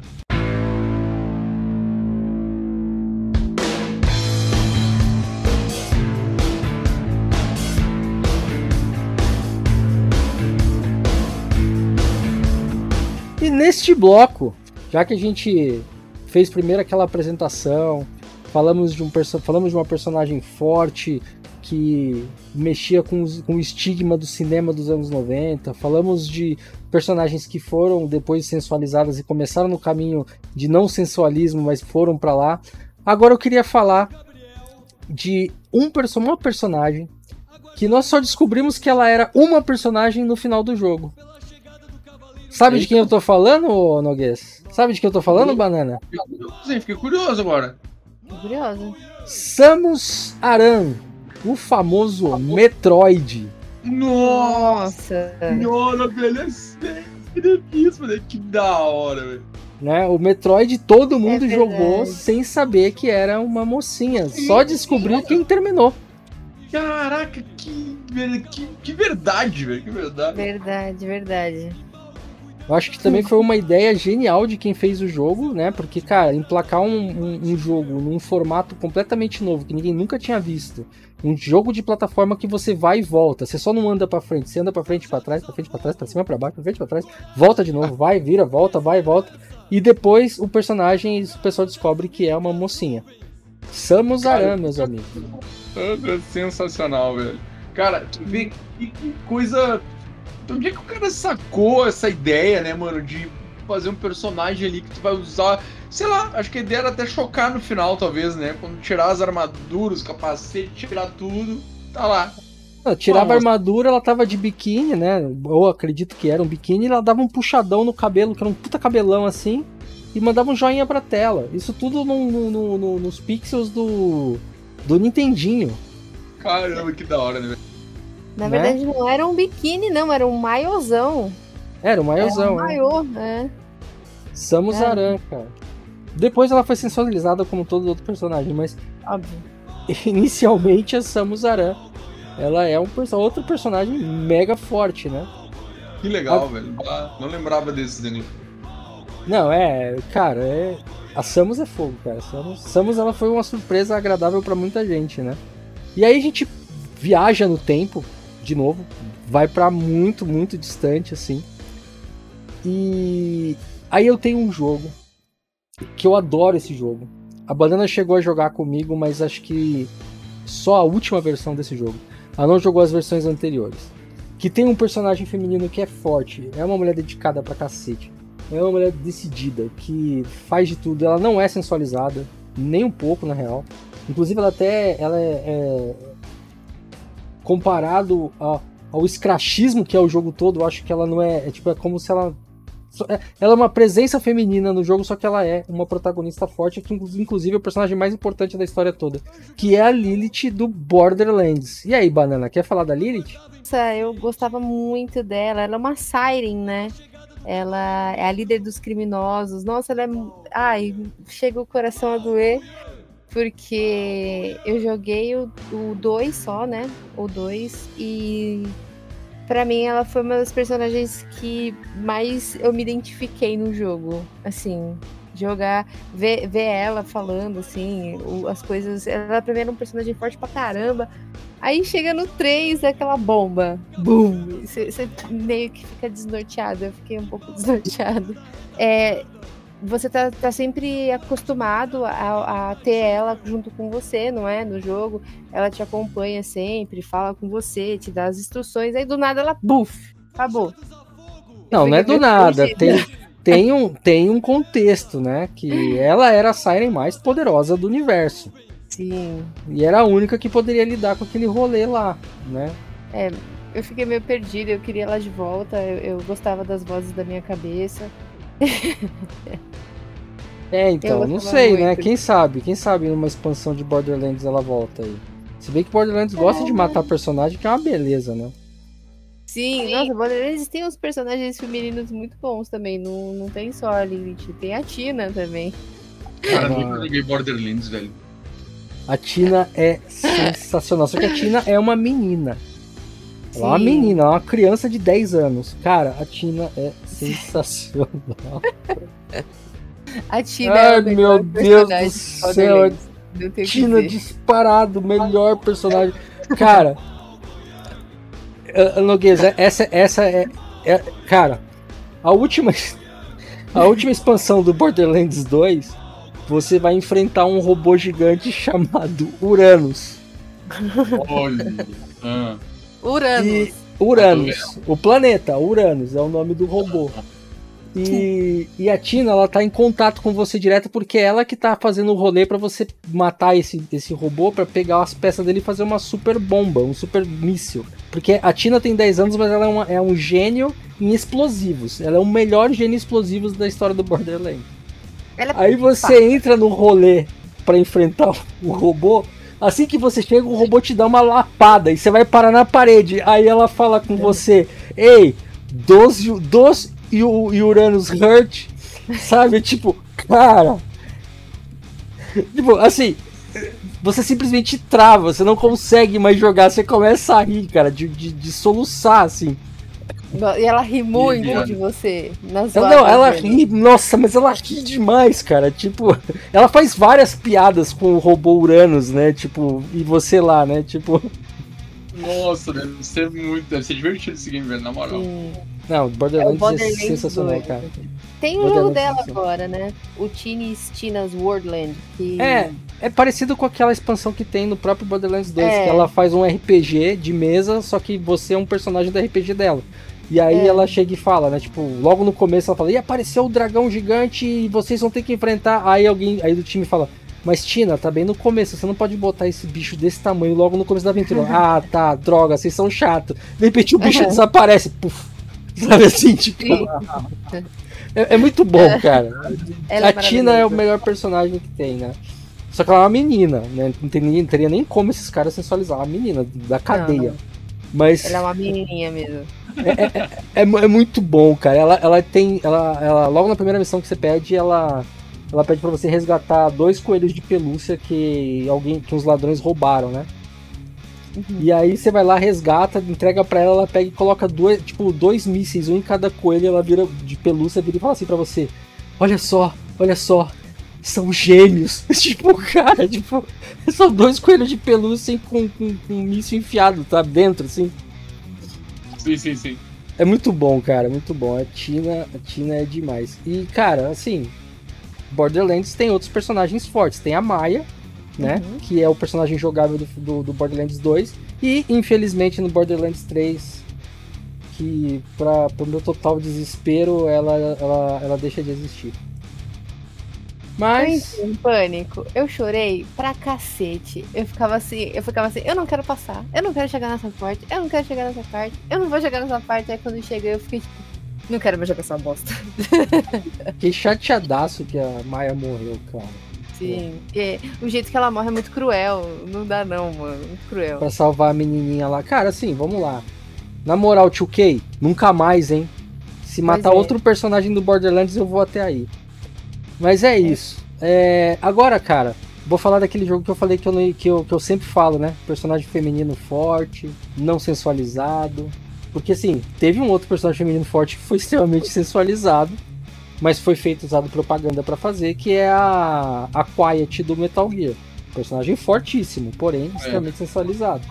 E neste bloco, já que a gente fez primeiro aquela apresentação, falamos de uma personagem forte que mexia com o estigma do cinema dos anos 90, falamos de personagens que foram depois sensualizadas e começaram no caminho de não sensualismo, mas foram pra lá. Agora eu queria falar de uma personagem que nós só descobrimos que ela era uma personagem no final do jogo. Sabe de quem eu tô falando, Noguês? Sabe de quem eu tô falando, Banana? Sim, fiquei curioso agora. Curioso. Samus Aran, o famoso Metroid. Nossa! Nossa, velho, eu sempre fiz, velho. Que da hora, velho. Né? O Metroid todo mundo jogou sem saber que era uma mocinha. Só descobriu quem terminou. Caraca, que verdade, velho. Que verdade. Verdade. Eu acho que também foi uma ideia genial de quem fez o jogo, né? Porque, cara, emplacar um jogo num formato completamente novo, que ninguém nunca tinha visto. Um jogo de plataforma que você vai e volta. Você só não anda pra frente. Você anda pra frente, pra trás, pra frente, pra trás, pra cima, pra baixo, pra frente, pra trás. Volta de novo, vai, vira, volta, vai, volta. E depois o personagem, o pessoal descobre que é uma mocinha. Samus Aran, meus amigos. Sensacional, velho. Cara, que coisa... Então, onde é que o cara sacou essa ideia, né, mano, de fazer um personagem ali que tu vai usar, sei lá, acho que a ideia era até chocar no final, talvez, né, quando tirar as armaduras, os capacetes, tirar tudo, tá lá. Ela tirava a armadura, ela tava de biquíni, né, ou acredito que era um biquíni, e ela dava um puxadão no cabelo, que era um puta cabelão assim, e mandava um joinha pra tela, isso tudo nos pixels do Nintendinho. Caramba, que da hora, né, velho. Na verdade, não era um biquíni, não. Era um maiôzão. Era um maiôzão. Era um maiô, né? Samus Aran, cara. Depois ela foi sensualizada como todo outro personagem, mas... Óbvio. Inicialmente, a Samus Aran, ela é outro personagem mega forte, né? Que legal, velho. Não lembrava desse, Danilo. Não, cara, a Samus é fogo, cara. Samus, ela foi uma surpresa agradável pra muita gente, né? E aí a gente viaja no tempo... De novo, vai pra muito, muito distante, assim. E aí eu tenho um jogo que eu adoro esse jogo. A Banana chegou a jogar comigo, mas acho que só a última versão desse jogo. Ela não jogou as versões anteriores. Que tem um personagem feminino que é forte. É uma mulher dedicada pra cacete. É uma mulher decidida, que faz de tudo. Ela não é sensualizada, nem um pouco, na real. Inclusive, ela é comparado ao escrachismo que é o jogo todo, eu acho que ela não é... tipo, é como se ela... Ela é uma presença feminina no jogo, só que ela é uma protagonista forte, que inclusive é o personagem mais importante da história toda, que é a Lilith do Borderlands. E aí, Banana, quer falar da Lilith? Nossa, eu gostava muito dela. Ela é uma Siren, né? Ela é a líder dos criminosos. Nossa, ela é... Ai, chega o coração a doer. Porque eu joguei o 2 só, né? O 2. E pra mim ela foi uma das personagens que mais eu me identifiquei no jogo. Assim, ver ela falando, assim, as coisas. Ela pra mim era um personagem forte pra caramba. Aí chega no 3, aquela bomba. Bum! Você meio que fica desnorteado. Eu fiquei um pouco desnorteado. você tá sempre acostumado a ter ela junto com você, não é? No jogo, ela te acompanha sempre, fala com você, te dá as instruções, aí do nada ela, buf, acabou. Não, não é do nada, tem um contexto, né? Que ela era a Siren mais poderosa do universo. Sim. E era a única que poderia lidar com aquele rolê lá, né? É, eu fiquei meio perdida, eu queria ela de volta, eu gostava das vozes da minha cabeça. É, então, não sei, muito, né? Quem sabe numa expansão de Borderlands ela volta aí. Se bem que Borderlands gosta de matar personagem, que é uma beleza, né? Sim, nossa, Borderlands tem uns personagens femininos muito bons também. Não, não tem só a Lilith, tem a Tina também. Cara, eu joguei Borderlands, velho. A Tina é sensacional, só que a Tina é uma menina. Ela é uma menina, ela é uma criança de 10 anos. Cara, a Tina é sensacional. A Tina é o melhor personagem do céu. Tina disparado, melhor personagem. Cara, Noguês, essa é... Cara, a última expansão do Borderlands 2, você vai enfrentar um robô gigante chamado Uranus. Olha... Uranus, o planeta Uranus é o nome do robô. E a Tina, ela tá em contato com você direto, porque é ela que tá fazendo o rolê pra você matar esse robô, pra pegar as peças dele e fazer uma super bomba, um super míssil. Porque a Tina tem 10 anos, mas ela é um gênio em explosivos. Ela é o melhor gênio em explosivos da história do Borderlands. Aí você entra no rolê pra enfrentar o robô. Assim que você chega, o robô te dá uma lapada e você vai parar na parede. Aí ela fala com você: ei, 12 e o Uranus Hurt, sabe? Tipo, cara. Tipo, assim, você simplesmente trava, você não consegue mais jogar, você começa a rir, cara, de soluçar, assim. E ela ri muito de você. Ela ri, nossa, mas ela ri demais, cara. Tipo, ela faz várias piadas com o robô Uranus, né? Tipo, e você lá, né? Tipo. Nossa, deve ser divertido esse game, velho, na moral. Sim. Não, Borderlands é sensacional, cara. Tem um jogo dela agora, né? O Teeny's Tina's Worldland. Que... É parecido com aquela expansão que tem no próprio Borderlands 2, que ela faz um RPG de mesa, só que você é um personagem do RPG dela. E aí ela chega e fala, né, tipo, logo no começo ela fala, e apareceu o dragão gigante e vocês vão ter que enfrentar. Aí alguém aí do time fala, mas Tina, tá bem no começo, você não pode botar esse bicho desse tamanho logo no começo da aventura. Ah, tá, droga, vocês são chatos. De repente o bicho desaparece, puf, sabe assim, tipo... É muito bom, cara. A Tina é o melhor personagem que tem, né. Só que ela é uma menina, né? Não teria nem como esses caras sensualizar. Uma menina da cadeia. Mas... Ela é uma menininha mesmo. É muito bom, cara. Ela logo na primeira missão que você pede, ela pede pra você resgatar 2 coelhos de pelúcia que uns ladrões roubaram, né? Uhum. E aí você vai lá, resgata, entrega pra ela, ela pega e coloca 2 mísseis, um em cada coelho, ela vira de pelúcia, vira e fala assim pra você, olha só, são gêmeos. Tipo, cara, tipo, são 2 coelhos de pelúcia com um míssil enfiado, tá? Dentro, assim. Sim. É muito bom, cara, muito bom. A Tina é demais. E, cara, assim, Borderlands tem outros personagens fortes. Tem a Maya, né? Uhum. Que é o personagem jogável do Borderlands 2. E, infelizmente, no Borderlands 3, que, pro meu total desespero, ela deixa de existir. Mas... Eu em pânico, eu chorei pra cacete, eu ficava assim, eu não quero passar, eu não quero chegar nessa parte, eu não vou chegar nessa parte, aí quando chega eu fiquei tipo, não quero mais jogar essa bosta. Fiquei chateadaço que a Maya morreu, cara. Sim, porque o jeito que ela morre é muito cruel, não dá não, mano, muito cruel. Pra salvar a menininha lá, cara, assim, vamos lá, na moral, 2K, nunca mais, hein, se matar outro personagem do Borderlands eu vou até aí. Mas é isso. Agora, cara, vou falar daquele jogo que eu falei que eu sempre falo, né? Personagem feminino forte, não sensualizado. Porque, assim, teve um outro personagem feminino forte que foi extremamente sensualizado, mas foi usado propaganda pra fazer, que é a Quiet do Metal Gear. Personagem fortíssimo, porém extremamente sensualizado.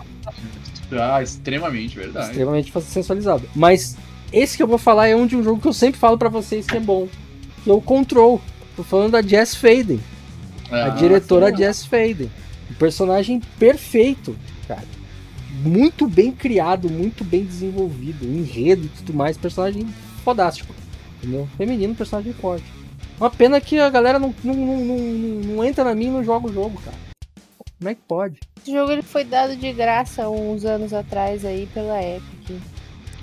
Ah, extremamente, verdade. Extremamente sensualizado. Mas esse que eu vou falar é um jogo que eu sempre falo pra vocês que é bom, que é o Control. Tô falando da Jess Faden. Ah, a diretora Jess Faden. Um personagem perfeito, cara. Muito bem criado, muito bem desenvolvido. Enredo e tudo mais. Personagem fodástico. Entendeu? Feminino, personagem forte. Uma pena que a galera não entra na minha e não joga o jogo, cara. Como é que pode? Esse jogo ele foi dado de graça uns anos atrás aí pela Epic.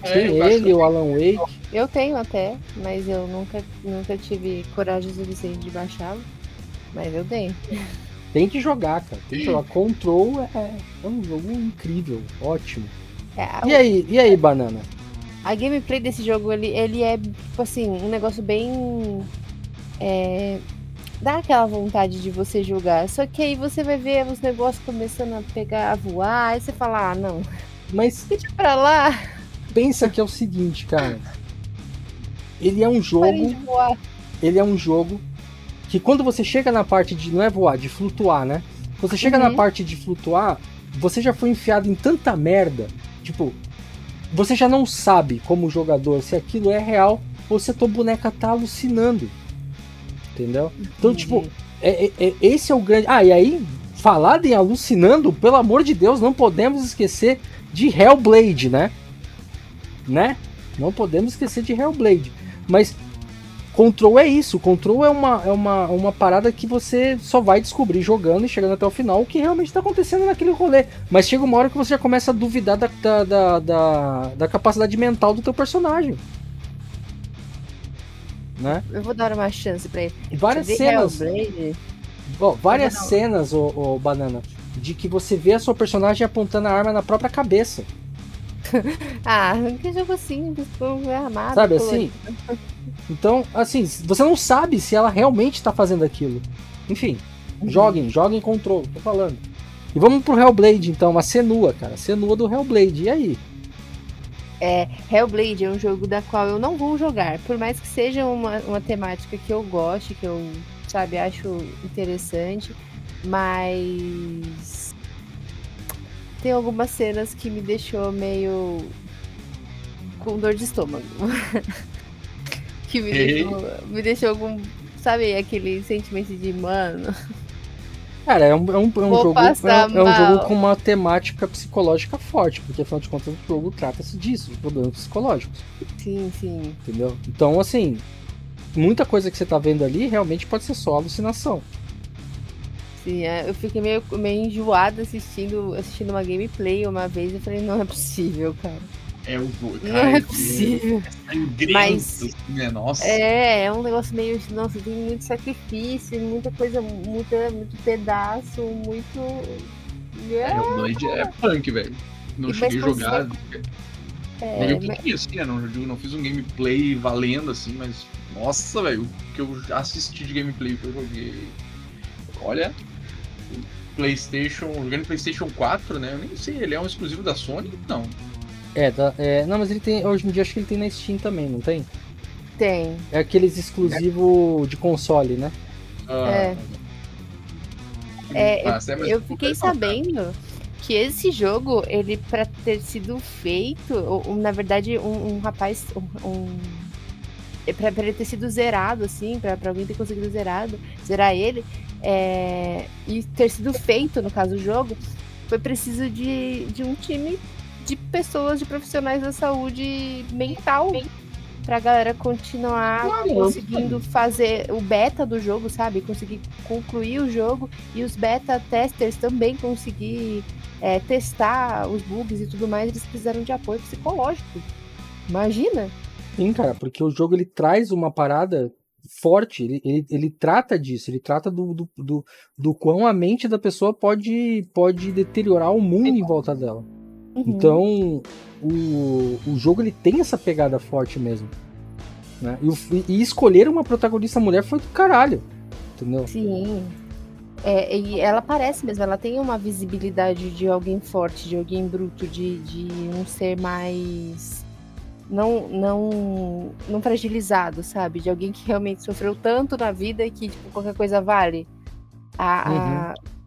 Tem ele, o Alan Wake. Eu tenho até, mas eu nunca tive coragem suficiente de baixá-lo. Mas eu tenho. Tem que jogar, cara. Tem que jogar. Control é um jogo incrível, ótimo. E aí, Banana? A gameplay desse jogo, ele é, tipo assim, um negócio bem... dá aquela vontade de você jogar. Só que aí você vai ver os negócios começando a voar. Aí você fala, ah, não. Mas... deixa pra lá. Pensa que é o seguinte, cara. Ele é um jogo que quando você chega na parte de... não é voar, de flutuar, né? Quando você chega na parte de flutuar, você já foi enfiado em tanta merda. Tipo, você já não sabe como jogador se aquilo é real ou se a tua boneca tá alucinando. Entendeu? Então, tipo, esse é o grande... Ah, e aí, falar em alucinando, pelo amor de Deus, não podemos esquecer de Hellblade, né? Não podemos esquecer de Hellblade. Mas Control é isso. Control é uma parada que você só vai descobrir jogando e chegando até o final o que realmente está acontecendo naquele rolê. Mas chega uma hora que você já começa a duvidar da capacidade mental do teu personagem. Né? Eu vou dar uma chance pra ele. Várias cenas. Várias cenas, ô Banana, de que você vê a sua personagem apontando a arma na própria cabeça. Ah, que jogo assim, armado. Sabe assim? Então, assim, você não sabe se ela realmente tá fazendo aquilo. Enfim, joguem Control, tô falando. E vamos pro Hellblade, então, a Senua, cara. A Senua do Hellblade, e aí? Hellblade é um jogo da qual eu não vou jogar, por mais que seja uma temática que eu goste, que eu, acho interessante, mas tem algumas cenas que me deixou meio com dor de estômago, que me deixou com, aquele sentimento de, mano... Cara, é um jogo com uma temática psicológica forte, porque afinal de contas o jogo trata-se disso, de problemas psicológicos. Sim, sim. Entendeu? Então, assim, muita coisa que você tá vendo ali realmente pode ser só alucinação. Sim, eu fiquei meio enjoada assistindo uma gameplay uma vez, eu falei, não é possível, cara. Não é possível. É sangrento, mas, né? Nossa. É um negócio meio... Nossa, tem muito sacrifício, muita coisa, muito pedaço, muito... O Blade é punk, velho. Não cheguei a jogar. Não fiz um gameplay valendo, assim, mas... Nossa, velho, o que eu assisti de gameplay que eu joguei... Olha... Jogando PlayStation 4, né? Eu nem sei, ele é um exclusivo da Sony? Não. Não, mas ele tem, hoje em dia acho que ele tem na Steam também, não tem? Tem. É aqueles exclusivo de console, né? Eu fiquei sabendo que esse jogo, ele pra ter sido feito, na verdade um rapaz, pra ele ter sido zerado, assim, pra alguém ter conseguido zerar ele, e ter sido feito, no caso, o jogo, foi preciso de um time de pessoas, de profissionais da saúde mental, pra galera continuar conseguindo fazer o beta do jogo, sabe? Conseguir concluir o jogo e os beta testers também conseguir testar os bugs e tudo mais. Eles precisaram de apoio psicológico. Imagina! Sim, cara, porque o jogo ele traz uma parada forte, ele trata disso, ele trata do quão a mente da pessoa pode deteriorar o mundo em volta dela. Uhum. Então, o jogo ele tem essa pegada forte mesmo, né? E escolher uma protagonista mulher foi do caralho, entendeu? Sim, e ela parece mesmo, ela tem uma visibilidade de alguém forte, de alguém bruto, de um ser mais não fragilizado, sabe? De alguém que realmente sofreu tanto na vida que tipo, qualquer coisa vale.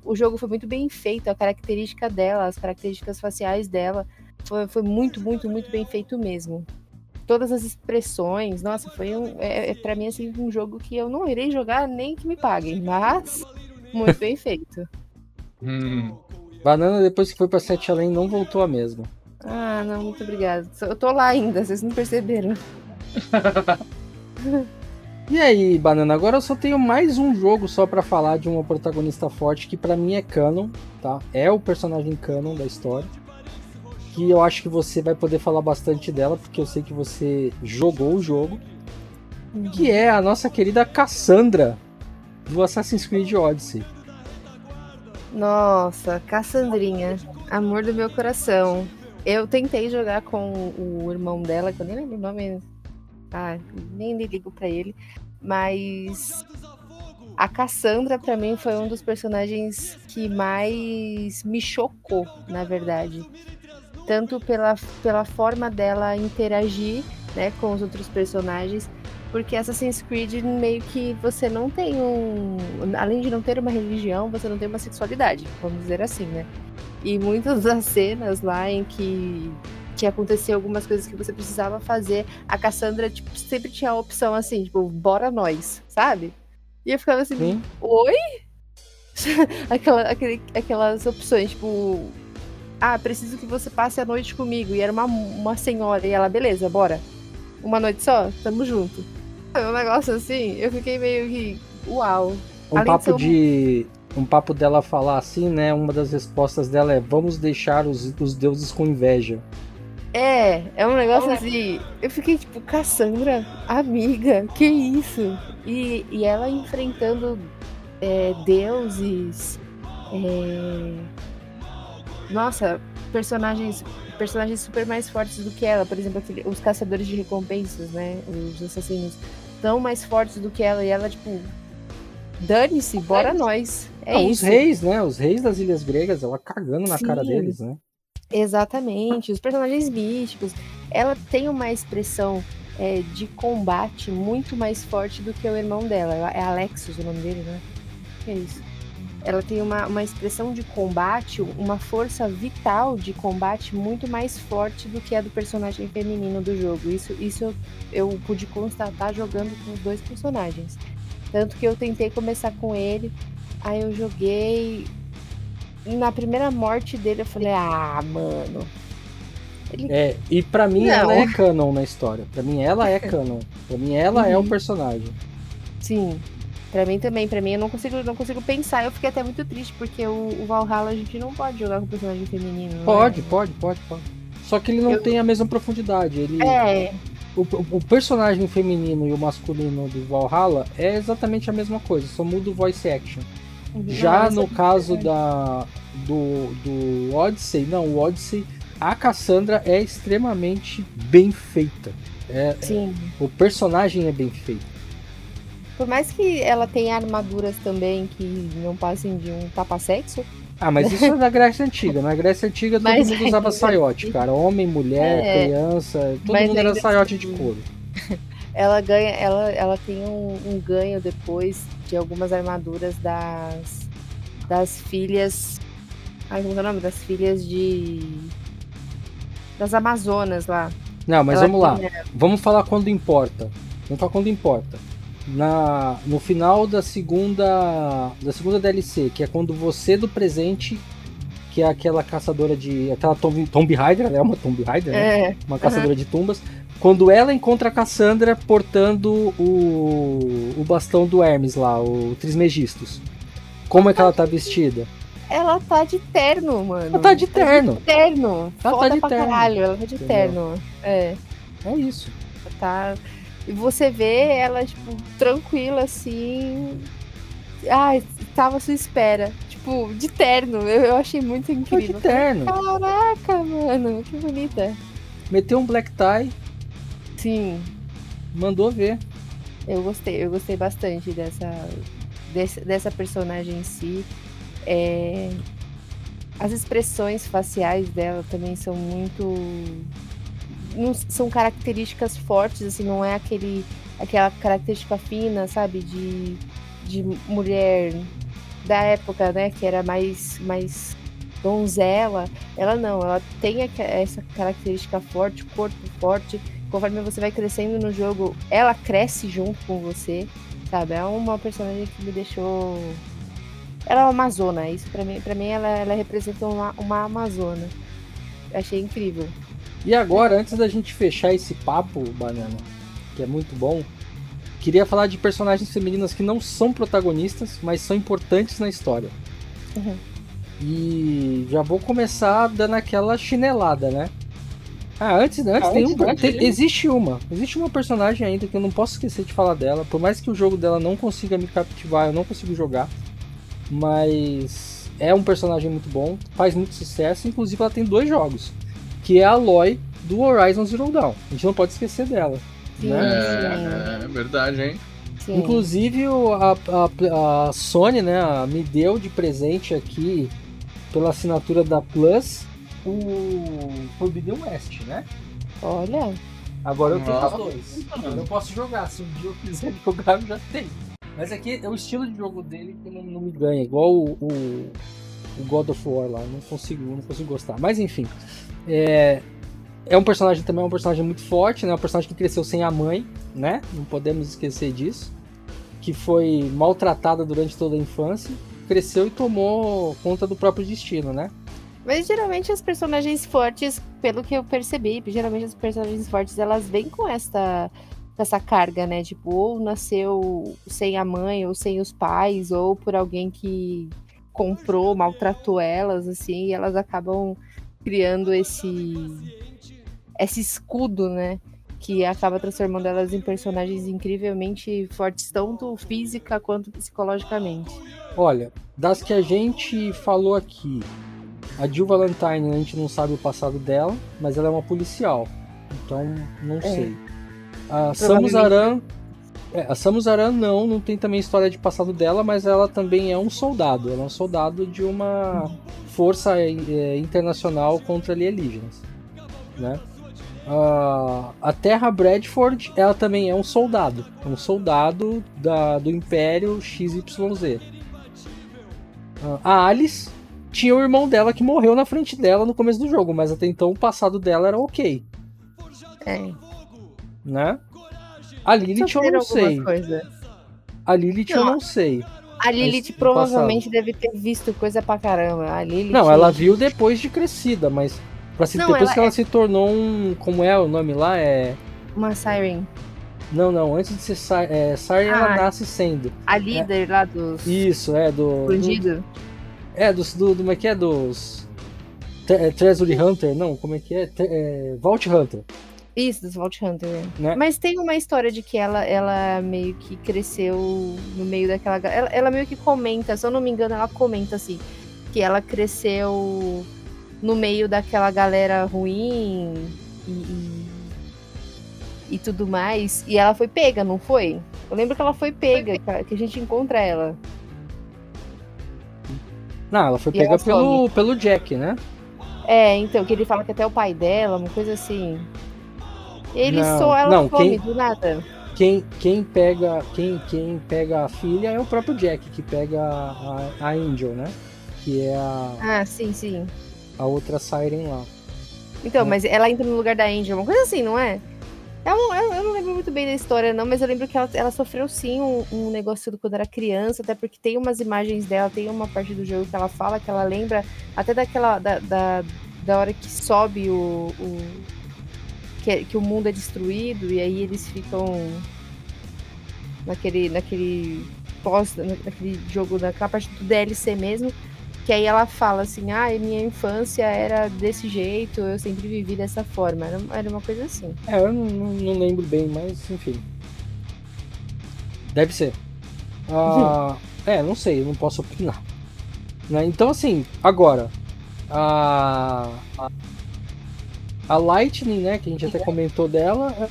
O jogo foi muito bem feito, a característica dela, as características faciais dela, foi muito, muito, muito bem feito mesmo. todas as expressões. Nossa, foi pra mim, assim, um jogo que eu não irei jogar nem que me paguem, mas muito bem feito. Banana, depois que foi pra 7 Além, não voltou a mesma. Ah, não, muito obrigada. Eu tô lá ainda, vocês não perceberam. E aí, Banana, agora eu só tenho mais um jogo só pra falar de uma protagonista forte, que pra mim é canon, tá? É o personagem canon da história, que eu acho que você vai poder falar bastante dela, porque eu sei que você jogou o jogo, que é a nossa querida Cassandra, do Assassin's Creed Odyssey. Nossa, Cassandrinha, amor do meu coração. Eu tentei jogar com o irmão dela, que eu nem lembro o nome. Ah, nem ligo pra ele. Mas a Cassandra pra mim foi um dos personagens que mais me chocou, na verdade. Tanto pela forma dela interagir, né, com os outros personagens. Porque Assassin's Creed meio que você não tem além de não ter uma religião, você não tem uma sexualidade, vamos dizer assim, né? E muitas das cenas lá em que aconteceu algumas coisas que você precisava fazer, a Cassandra, tipo, sempre tinha a opção assim, tipo, bora nós, sabe? E eu ficava assim, oi? Aquelas opções, tipo, ah, preciso que você passe a noite comigo, e era uma senhora, e ela, beleza, bora. Uma noite só, tamo junto. Um negócio assim, eu fiquei meio que, uau. Um papo dela falar assim, né? Uma das respostas dela é: vamos deixar os deuses com inveja. É um negócio assim. Eu fiquei tipo, Cassandra, amiga, que isso? E ela enfrentando deuses. Nossa, personagens super mais fortes do que ela. Por exemplo, os caçadores de recompensas, né? Os assassinos tão mais fortes do que ela. E ela, tipo, dane-se, bora nós. Os reis, né? Os reis das ilhas gregas, ela cagando na cara deles, né? Exatamente. Os personagens místicos. Ela tem uma expressão de combate muito mais forte do que o irmão dela. É Alexis o nome dele, né? Que é isso. Ela tem uma expressão de combate, uma força vital de combate muito mais forte do que a do personagem feminino do jogo. Isso eu pude constatar jogando com os dois personagens. Tanto que eu tentei começar com ele, aí eu joguei. Na primeira morte dele eu falei, ah, mano. E pra mim ela é canon na história. Pra mim ela é canon. Pra mim ela é um personagem. Sim. Pra mim também. Pra mim eu não consigo pensar. Eu fiquei até muito triste, porque o Valhalla a gente não pode jogar com personagem feminino. Pode. Só que ele não tem a mesma profundidade. Ele... O personagem feminino e o masculino do Valhalla é exatamente a mesma coisa, só muda o voice action. Já no caso do Odyssey, o Odyssey, a Cassandra é extremamente bem feita. Sim. O personagem é bem feito. Por mais que ela tenha armaduras também que não passem de um tapa-sexo. Ah, mas isso é da Grécia Antiga. Na Grécia Antiga todo mundo usava saiote, cara. Homem, mulher, criança, todo mundo era saiote de couro. Ela tem um ganho depois de algumas armaduras das filhas... Ai, como é o nome? Das filhas das Amazonas lá. Não, mas vamos lá. Vamos falar quando importa. No final da segunda DLC, que é quando você do presente, que é aquela caçadora aquela Tomb Raider, né? Uma Tomb Raider, né? Uma caçadora de tumbas. Quando ela encontra a Cassandra portando o bastão do Hermes lá, o Trismegistus. Como é que ela tá vestida? Ela tá de terno, mano. Ela tá de terno. Foda pra caralho, ela tá de terno. É isso. Tá... E você vê ela, tipo, tranquila, assim... Ai, tava à sua espera. Tipo, de terno. Eu achei muito incrível. De terno. Caraca, mano. Que bonita. Meteu um black tie. Sim. Mandou ver. Eu gostei bastante dessa personagem em si. As expressões faciais dela também são muito... Não são características fortes, assim, não é aquela característica fina, sabe, de mulher da época, né, que era mais donzela. Ela não, ela tem essa característica forte, corpo forte, conforme você vai crescendo no jogo, ela cresce junto com você, sabe? É uma personagem que me deixou... Ela é uma amazona, isso pra mim ela representa uma amazona. Achei incrível. E agora, antes da gente fechar esse papo, Banana, que é muito bom, queria falar de personagens femininas que não são protagonistas, mas são importantes na história. Uhum. E já vou começar dando aquela chinelada, né? Existe uma personagem ainda que eu não posso esquecer de falar dela, por mais que o jogo dela não consiga me captivar, eu não consigo jogar, mas é um personagem muito bom, faz muito sucesso, inclusive ela tem 2 jogos, que é a Aloy do Horizon Zero Dawn, a gente não pode esquecer dela. Sim, né? É verdade, hein? Sim. Inclusive a Sony, né, me deu de presente aqui pela assinatura da Plus o Forbidden West, né? Olha! Agora eu tenho os 2. Eu não posso jogar, se um dia eu quiser jogar eu já tenho. Mas aqui é o estilo de jogo dele que não me ganha, igual o God of War lá, não consigo gostar. Mas enfim, é um personagem também, é um personagem muito forte, né? É um personagem que cresceu sem a mãe, né? Não podemos esquecer disso. Que foi maltratada durante toda a infância, cresceu e tomou conta do próprio destino, né? Mas geralmente as personagens fortes, pelo que eu percebi, geralmente as personagens fortes, elas vêm com essa carga, né? Tipo, ou nasceu sem a mãe, ou sem os pais, ou por alguém que comprou, maltratou elas, assim, e elas acabam criando esse escudo, né? Que acaba transformando elas em personagens incrivelmente fortes, tanto física quanto psicologicamente. Olha, das que a gente falou aqui, a Jill Valentine, a gente não sabe o passado dela, mas ela é uma policial, então não sei. A Samus Aran, não tem também história de passado dela, mas ela também é um soldado, de uma força internacional contra alienígenas, né? A Terra Branford, ela também é um soldado do Império XYZ. A Alice tinha o irmão dela que morreu na frente dela no começo do jogo, mas até então o passado dela era ok. Né? A Lilith eu não sei. A Lilith provavelmente deve ter visto coisa pra caramba. Não, ela viu depois de crescida, mas depois que ela se tornou um... Como é o nome lá? Uma Siren. Não, antes de ser Siren, ela nasce sendo... A líder lá dos... Isso, do... Bandido. Como é que é? Dos... Treasury Hunter? Não, como é que é? Vault Hunter. Isso, dos Vault Hunter, né? Mas tem uma história de que ela meio que cresceu no meio daquela... Ela meio que comenta, se eu não me engano, ela comenta assim, que ela cresceu no meio daquela galera ruim e tudo mais. E ela foi pega, não foi? Eu lembro que ela foi pega, que a gente encontra ela. Não, ela foi pega pelo Jack, né? Então, que ele fala que até o pai dela, uma coisa assim... do nada. Quem pega a filha é o próprio Jack, que pega a Angel, né? Que é a... Ah, sim. A outra Siren lá. Então, mas ela entra no lugar da Angel, uma coisa assim, não é? Eu não lembro muito bem da história, não, mas eu lembro que ela sofreu sim um negócio quando era criança, até porque tem umas imagens dela, tem uma parte do jogo que ela fala, que ela lembra até daquela... da hora que sobe que o mundo é destruído e aí eles ficam naquele jogo, naquela parte do DLC mesmo, que aí ela fala assim, minha infância era desse jeito, eu sempre vivi dessa forma, era uma coisa assim. Eu não lembro bem, mas enfim. Deve ser. Não sei, eu não posso opinar. Né? Então assim, agora... A Lightning, né, que a gente até comentou dela,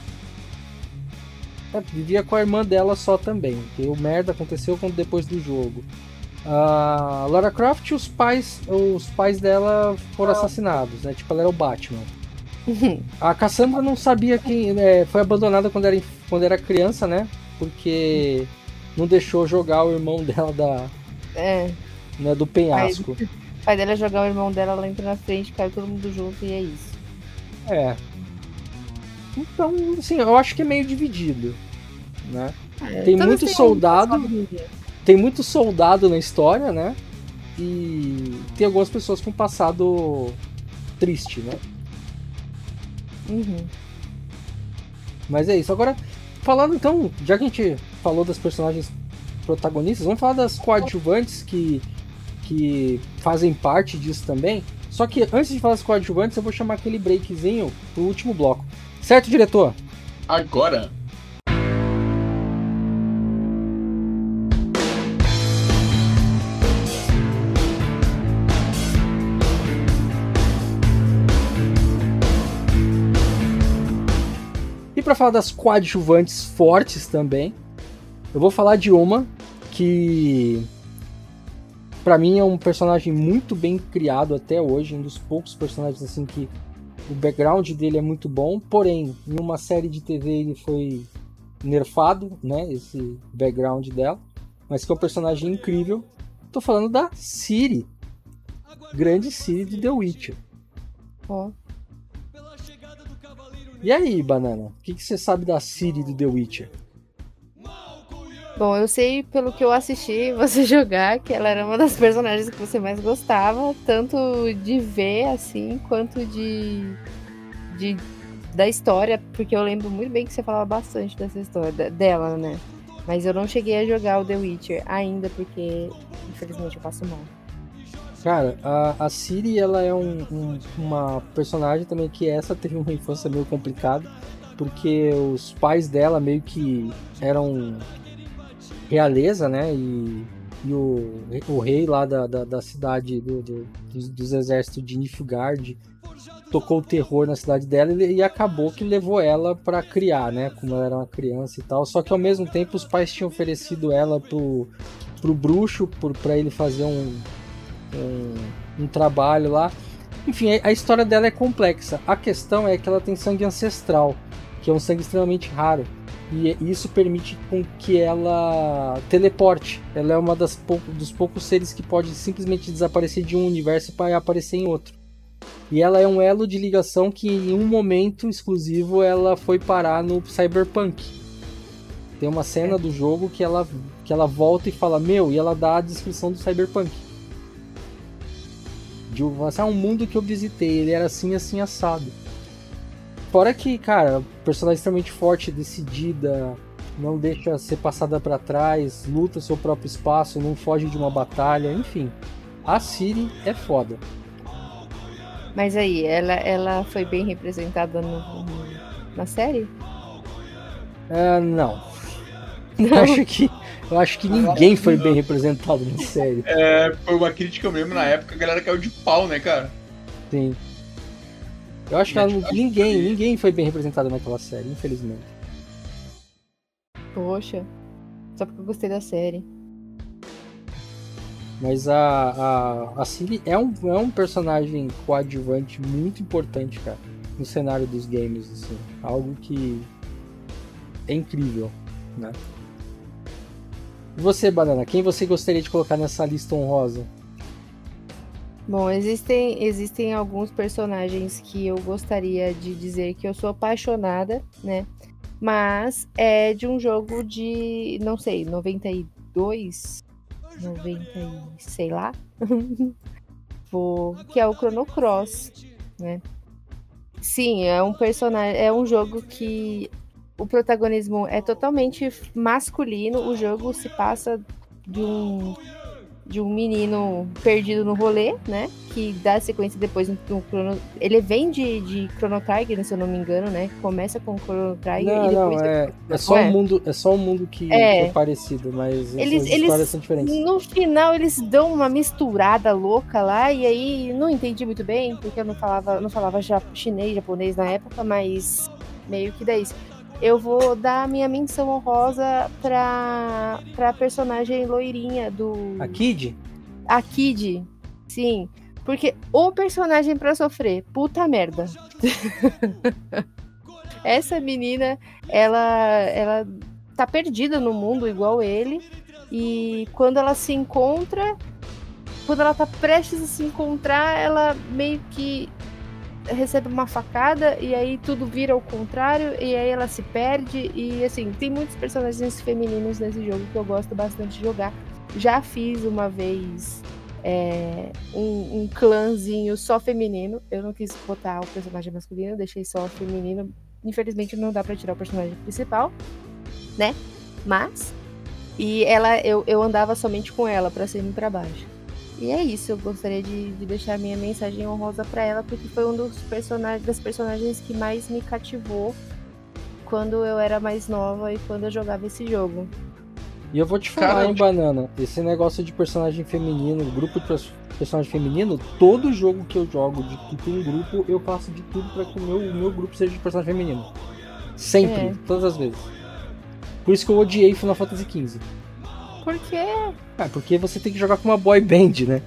vivia com a irmã dela só também, que o merda aconteceu depois do jogo. A Lara Croft, os pais dela foram assassinados, né, tipo, ela era o Batman. A Cassandra não sabia quem, né, foi abandonada quando era criança, né, porque não deixou jogar o irmão dela né, do penhasco. O pai dela jogar o irmão dela, ela entra na frente, caiu todo mundo junto e é isso. Então, assim, eu acho que é meio dividido, né? É, tem muito soldado, tem muito soldado na história, né? E tem algumas pessoas com passado triste, né? Uhum. Mas é isso. Agora, falando então, já que a gente falou das personagens protagonistas, vamos falar das coadjuvantes que fazem parte disso também. Só que antes de falar das coadjuvantes, eu vou chamar aquele breakzinho pro último bloco. Certo, diretor? Agora! E para falar das coadjuvantes fortes também, eu vou falar de uma que para mim é um personagem muito bem criado até hoje, um dos poucos personagens assim que o background dele é muito bom, porém em uma série de TV ele foi nerfado, né, esse background dela, mas que é um personagem incrível. Tô falando da Ciri, grande Ciri de The Witcher. Ó. E aí, Banana, o que você sabe da Ciri do The Witcher? Bom, eu sei pelo que eu assisti você jogar, que ela era uma das personagens que você mais gostava, tanto de ver, assim, quanto de da história, porque eu lembro muito bem que você falava bastante dessa história, dela, né? Mas eu não cheguei a jogar o The Witcher ainda, porque, infelizmente, eu passo mal. Cara, a Ciri, ela é uma personagem também que essa teve uma infância meio complicada, porque os pais dela meio que eram realeza, né, e o rei lá da cidade, dos exércitos de Nilfgaard, tocou o terror na cidade dela e acabou que levou ela pra criar, né, como ela era uma criança e tal, só que ao mesmo tempo os pais tinham oferecido ela pro bruxo, pra ele fazer um trabalho lá. Enfim, a história dela é complexa. A questão é que ela tem sangue ancestral, que é um sangue extremamente raro, e isso permite com que ela teleporte. Ela é uma dos poucos seres que pode simplesmente desaparecer de um universo para aparecer em outro, e ela é um elo de ligação que em um momento exclusivo ela foi parar no Cyberpunk. Tem uma cena do jogo que ela volta e fala, e ela dá a descrição do Cyberpunk. Um mundo que eu visitei, ele era assim, assim, assado. Fora que, cara, personagem extremamente forte, decidida, não deixa ser passada pra trás, luta seu próprio espaço, não foge de uma batalha, enfim. A Ciri é foda. Mas aí, ela foi bem representada na série? Não. Eu acho que ninguém foi bem representado na série. Foi uma crítica mesmo na época, a galera caiu de pau, né, cara? Sim. Eu acho que ninguém foi bem representado naquela série, infelizmente. Poxa, só porque eu gostei da série. Mas a Ciri é um personagem coadjuvante muito importante, cara, no cenário dos games, assim. Algo que é incrível, né? E você, Banana, quem você gostaria de colocar nessa lista honrosa? Bom, existem alguns personagens que eu gostaria de dizer que eu sou apaixonada, né? Mas é de um jogo de, não sei, 92, que é o Chrono Cross, né? Sim, é um jogo que o protagonismo é totalmente masculino. O jogo se passa de um menino perdido no rolê, né? Que dá sequência depois no Chrono... Ele vem de Chrono Trigger, se eu não me engano, né? Começa com Chrono Trigger e depois... É só um mundo que é parecido, mas as histórias são diferentes. No final, eles dão uma misturada louca lá, e aí não entendi muito bem, porque eu não falava japonês na época, mas meio que dá isso. Eu vou dar minha menção honrosa pra personagem loirinha do... A Kid? A Kid, sim. Porque o personagem pra sofrer, puta merda. Essa menina, ela tá perdida no mundo igual ele. E quando ela se encontra, quando ela tá prestes a se encontrar, ela meio que recebe uma facada e aí tudo vira ao contrário e aí ela se perde e assim, tem muitos personagens femininos nesse jogo que eu gosto bastante de jogar. Já fiz uma vez um clãzinho só feminino, eu não quis botar o personagem masculino, deixei só o feminino, infelizmente não dá pra tirar o personagem principal, né, mas, e ela, eu andava somente com ela pra cima e pra baixo. E é isso, eu gostaria de deixar a minha mensagem honrosa pra ela, porque foi um dos personagens que mais me cativou quando eu era mais nova e quando eu jogava esse jogo. E eu vou te falar, hein, Banana, esse negócio de personagem feminino, grupo de personagem feminino, todo jogo que eu jogo, de que tem grupo, eu faço de tudo pra que o meu grupo seja de personagem feminino. Sempre, todas as vezes. Por isso que eu odiei Final Fantasy XV. Por quê? Ah, porque você tem que jogar com uma boy band, né?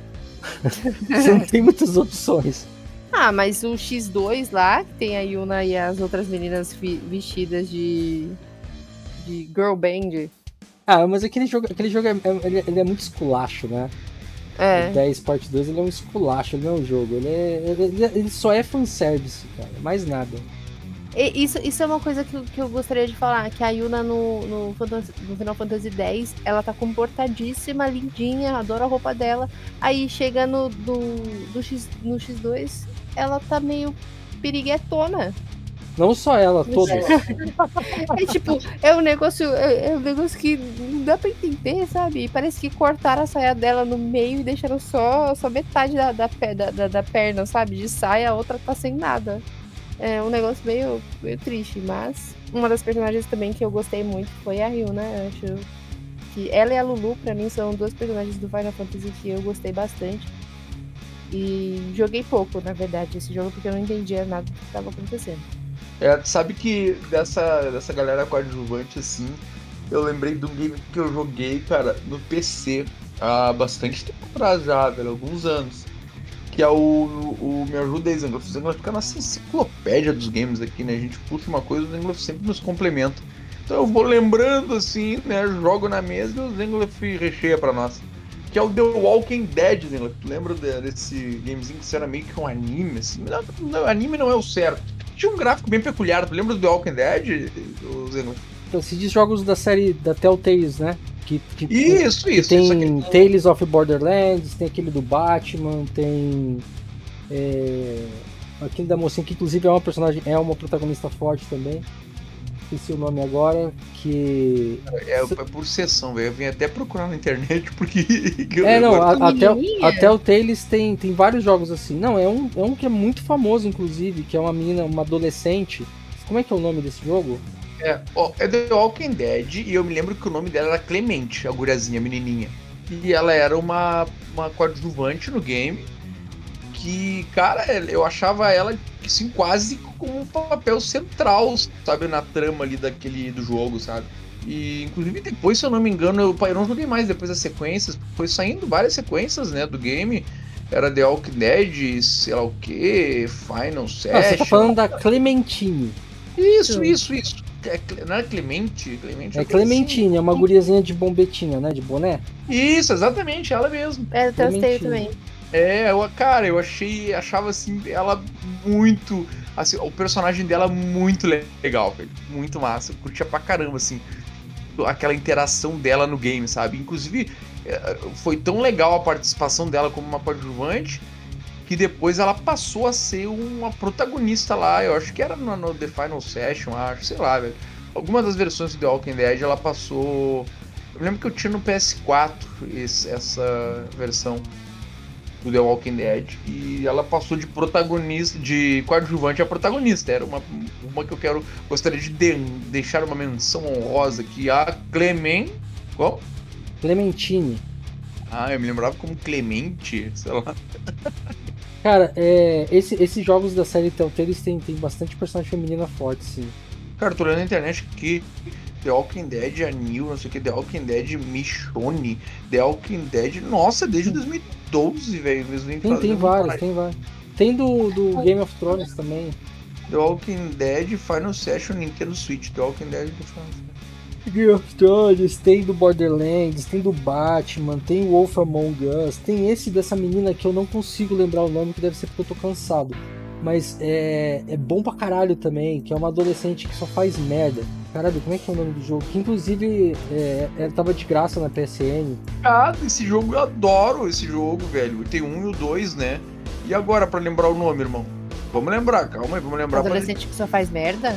Você não tem muitas opções. Ah, mas o X2 lá, que tem a Yuna e as outras meninas vestidas de girl band. Ah, mas aquele jogo ele é muito esculacho, né? É. O 10 Part 2 ele é um esculacho, ele não é um jogo. Ele só é fanservice, cara. Mais nada. Isso é uma coisa que eu gostaria de falar, que a Yuna no Final Fantasy X, ela tá comportadíssima, lindinha, adoro a roupa dela. Aí chega no X2, ela tá meio piriguetona. Não só ela, todos. É tipo, é um negócio que não dá pra entender, sabe? Parece que cortaram a saia dela no meio e deixaram só metade da perna, sabe? De saia, a outra tá sem nada. É um negócio meio triste, mas uma das personagens também que eu gostei muito foi a Ryu, né? Eu acho que ela e a Lulu, pra mim, são duas personagens do Final Fantasy que eu gostei bastante. E joguei pouco, na verdade, esse jogo, porque eu não entendia nada do que estava acontecendo. Sabe que dessa galera coadjuvante, assim, eu lembrei de um game que eu joguei, cara, no PC, há bastante tempo atrás já, velho, alguns anos. Que é o Me Ajuda aí, Zangief. Zangief fica nessa enciclopédia dos games aqui, né? A gente puxa uma coisa, o Zangief sempre nos complementa. Então eu vou lembrando assim, né? Jogo na mesa e o Zangief recheia pra nós. Que é o The Walking Dead, Zangief. Tu lembra desse gamezinho que era meio que um anime, assim? Não, anime não é o certo. Tinha um gráfico bem peculiar. Tu lembra do The Walking Dead, Zangief? Então, se diz jogos da série da Telltales, né? Que tem isso Tales of Borderlands, tem aquele do Batman, tem aquele da mocinha que inclusive é uma personagem, é uma protagonista forte também, esqueci o nome agora, que... É por sessão, velho, eu vim até procurar na internet porque... até o Tales tem vários jogos assim, não, é um que é muito famoso inclusive, que é uma menina, uma adolescente, como é que é o nome desse jogo? É The Walking Dead, e eu me lembro que o nome dela era Clemente, a guriazinha, a menininha. E ela era uma coadjuvante no game, que, cara, eu achava ela assim, quase como um papel central, sabe, na trama ali do jogo, sabe? E, inclusive, depois, se eu não me engano, eu não joguei mais depois das sequências, foi saindo várias sequências, né, do game. Era The Walking Dead, sei lá o que, Final Session... Ah, você tá falando da Clementine. Isso. Não é Clemente? É Clementine, é uma guriazinha de bombetinha, né? De boné? Isso, exatamente, ela mesmo. É, eu testei também. Cara, eu achava assim, ela muito. Assim, o personagem dela muito legal, velho. Muito massa. Eu curtia pra caramba, assim, aquela interação dela no game, sabe? Inclusive, foi tão legal a participação dela como uma coadjuvante, que depois ela passou a ser uma protagonista lá, eu acho que era no The Final Session, acho, sei lá, velho. Algumas das versões do The Walking Dead ela passou... Eu lembro que eu tinha no PS4 essa versão do The Walking Dead, e ela passou de protagonista, de coadjuvante a protagonista. Era uma que eu gostaria de deixar uma menção honrosa aqui, a Clementine. Ah, eu me lembrava como Clemente, sei lá... Cara, esses jogos da série Telltale tem bastante personagem feminina forte, sim. Cara, tô olhando na internet que The Walking Dead, a New, não sei o que, The Walking Dead, Michonne, The Walking Dead, nossa, desde 2012, velho. Tem vários. Tem do Game of Thrones também. The Walking Dead, Final Session, Nintendo Switch, The Walking Dead, Final Session. Game of Thrones, tem do Borderlands, tem do Batman, tem Wolf Among Us, tem esse dessa menina que eu não consigo lembrar o nome, que deve ser porque eu tô cansado. mas é bom pra caralho também, que é uma adolescente que só faz merda. Caralho, como é que é o nome do jogo? Que inclusive tava de graça na PSN. Ah, esse jogo, eu adoro esse jogo, velho. Tem um e o dois, né? E agora, pra lembrar o nome, irmão? Vamos lembrar, calma aí, vamos lembrar. Adolescente que só faz merda?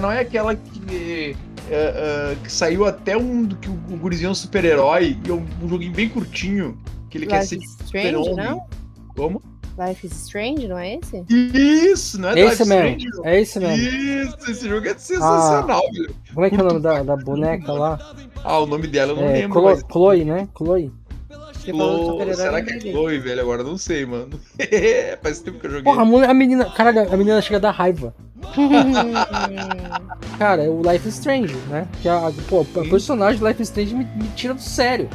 Não é aquela que saiu até um do que o gurizinho é um super-herói e é um joguinho bem curtinho, que ele quer ser super-homem. Não? Como? Life is Strange, não é esse? Isso, não é esse Life mesmo. Strange. É esse mesmo. Isso, esse jogo é sensacional, velho. Como é que é o nome da boneca lá? Ah, o nome dela eu não lembro. Chloe, né? Chloe. Será que é Chloe, velho? Agora não sei, mano. Faz tempo que eu joguei. Porra, a menina... Caralho, a menina chega a dar raiva. Cara, é o Life is Strange, né? Que a personagem do Life is Strange me tira do sério.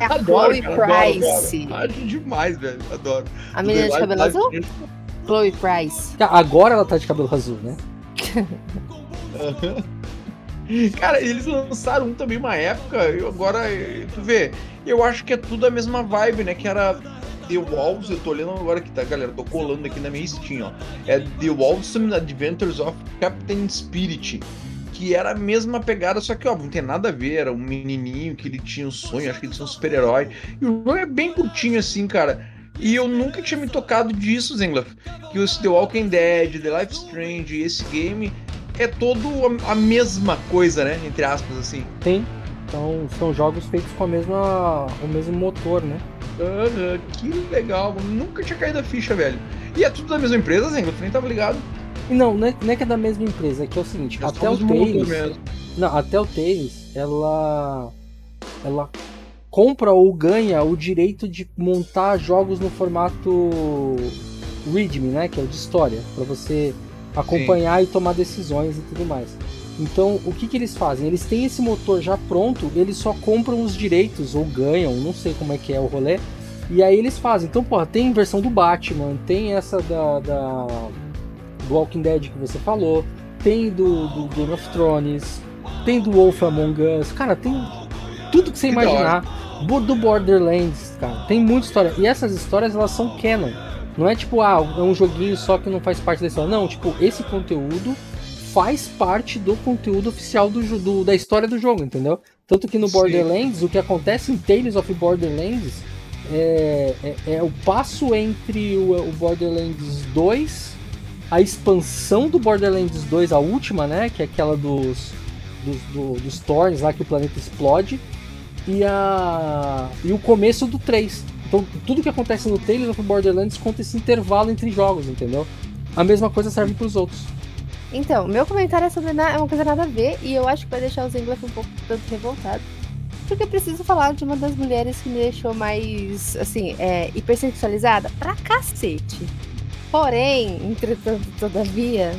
É a Chloe Price. Adoro, acho demais, velho. Adoro. A menina de cabelo azul? Chloe Price. Agora ela tá de cabelo azul, né? Cara, eles lançaram um também uma época. E agora, tu vê, eu acho que é tudo a mesma vibe, né? Que era The Wolves. Eu tô olhando agora que tá, galera. Tô colando aqui na minha Steam, ó. É The Wolves Adventures of Captain Spirit. Que era a mesma pegada, só que, ó, não tem nada a ver, era um menininho que ele tinha um sonho, acho que ele tinha um super-herói, e o jogo é bem curtinho assim, cara, e eu nunca tinha me tocado disso, Zenglaf, que o The Walking Dead, The Life Strange, esse game, é todo a mesma coisa, né, entre aspas, assim. Tem, então são jogos feitos com o mesmo motor, né. Que legal, nunca tinha caído a ficha, velho, e é tudo da mesma empresa, Zenglaf, nem tava ligado. Não é que é da mesma empresa, é que é o seguinte, a Telltale, ela compra ou ganha o direito de montar jogos no formato readme, né, que é o de história, para você acompanhar Sim. e tomar decisões e tudo mais. Então, o que eles fazem? Eles têm esse motor já pronto, eles só compram os direitos ou ganham, não sei como é que é o rolê, e aí eles fazem. Então, porra, tem versão do Batman, tem essa do Walking Dead que você falou, tem do Game of Thrones, tem do Wolf Among Us, cara, tem tudo que você imaginar, do Borderlands, cara, tem muita história, e essas histórias elas são canon, não é tipo, é um joguinho só que não faz parte da história, não, tipo, esse conteúdo faz parte do conteúdo oficial da história do jogo, entendeu? Tanto que no Sim. Borderlands, o que acontece em Tales of Borderlands é o passo entre o Borderlands 2, a expansão do Borderlands 2, a última, né, que é aquela dos Thorns lá, que o planeta explode, e o começo do 3. Então, tudo que acontece no Tales of Borderlands conta esse intervalo entre jogos, entendeu? A mesma coisa serve pros outros. Então, meu comentário é uma coisa nada a ver, e eu acho que vai deixar o Zenglaf um pouco tanto revoltado, porque eu preciso falar de uma das mulheres que me deixou mais, assim, hipersexualizada pra cacete. Porém, entretanto, todavia,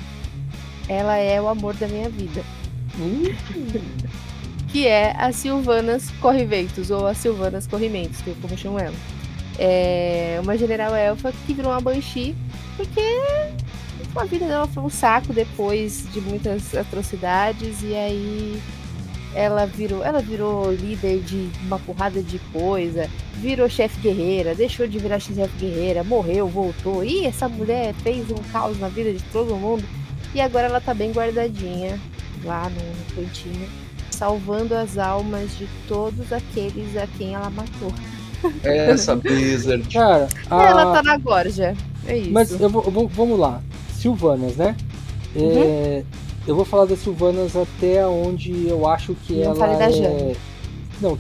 ela é o amor da minha vida. Que é a Silvanas Corriventos, ou a Silvanas Corrimentos, que é como eu chamo ela. É uma general elfa que virou uma banshee, porque a vida dela foi um saco depois de muitas atrocidades, e aí ela virou líder de uma porrada de coisa, virou chefe guerreira, deixou de virar chefe guerreira, morreu, voltou. E essa mulher fez um caos na vida de todo mundo. E agora ela tá bem guardadinha, lá no cantinho, salvando as almas de todos aqueles a quem ela matou. Essa Blizzard. Cara, ela tá na gorja, é isso. Mas vamos lá, Silvanas, né? Uhum. Eu vou falar das Silvanas até onde eu acho que que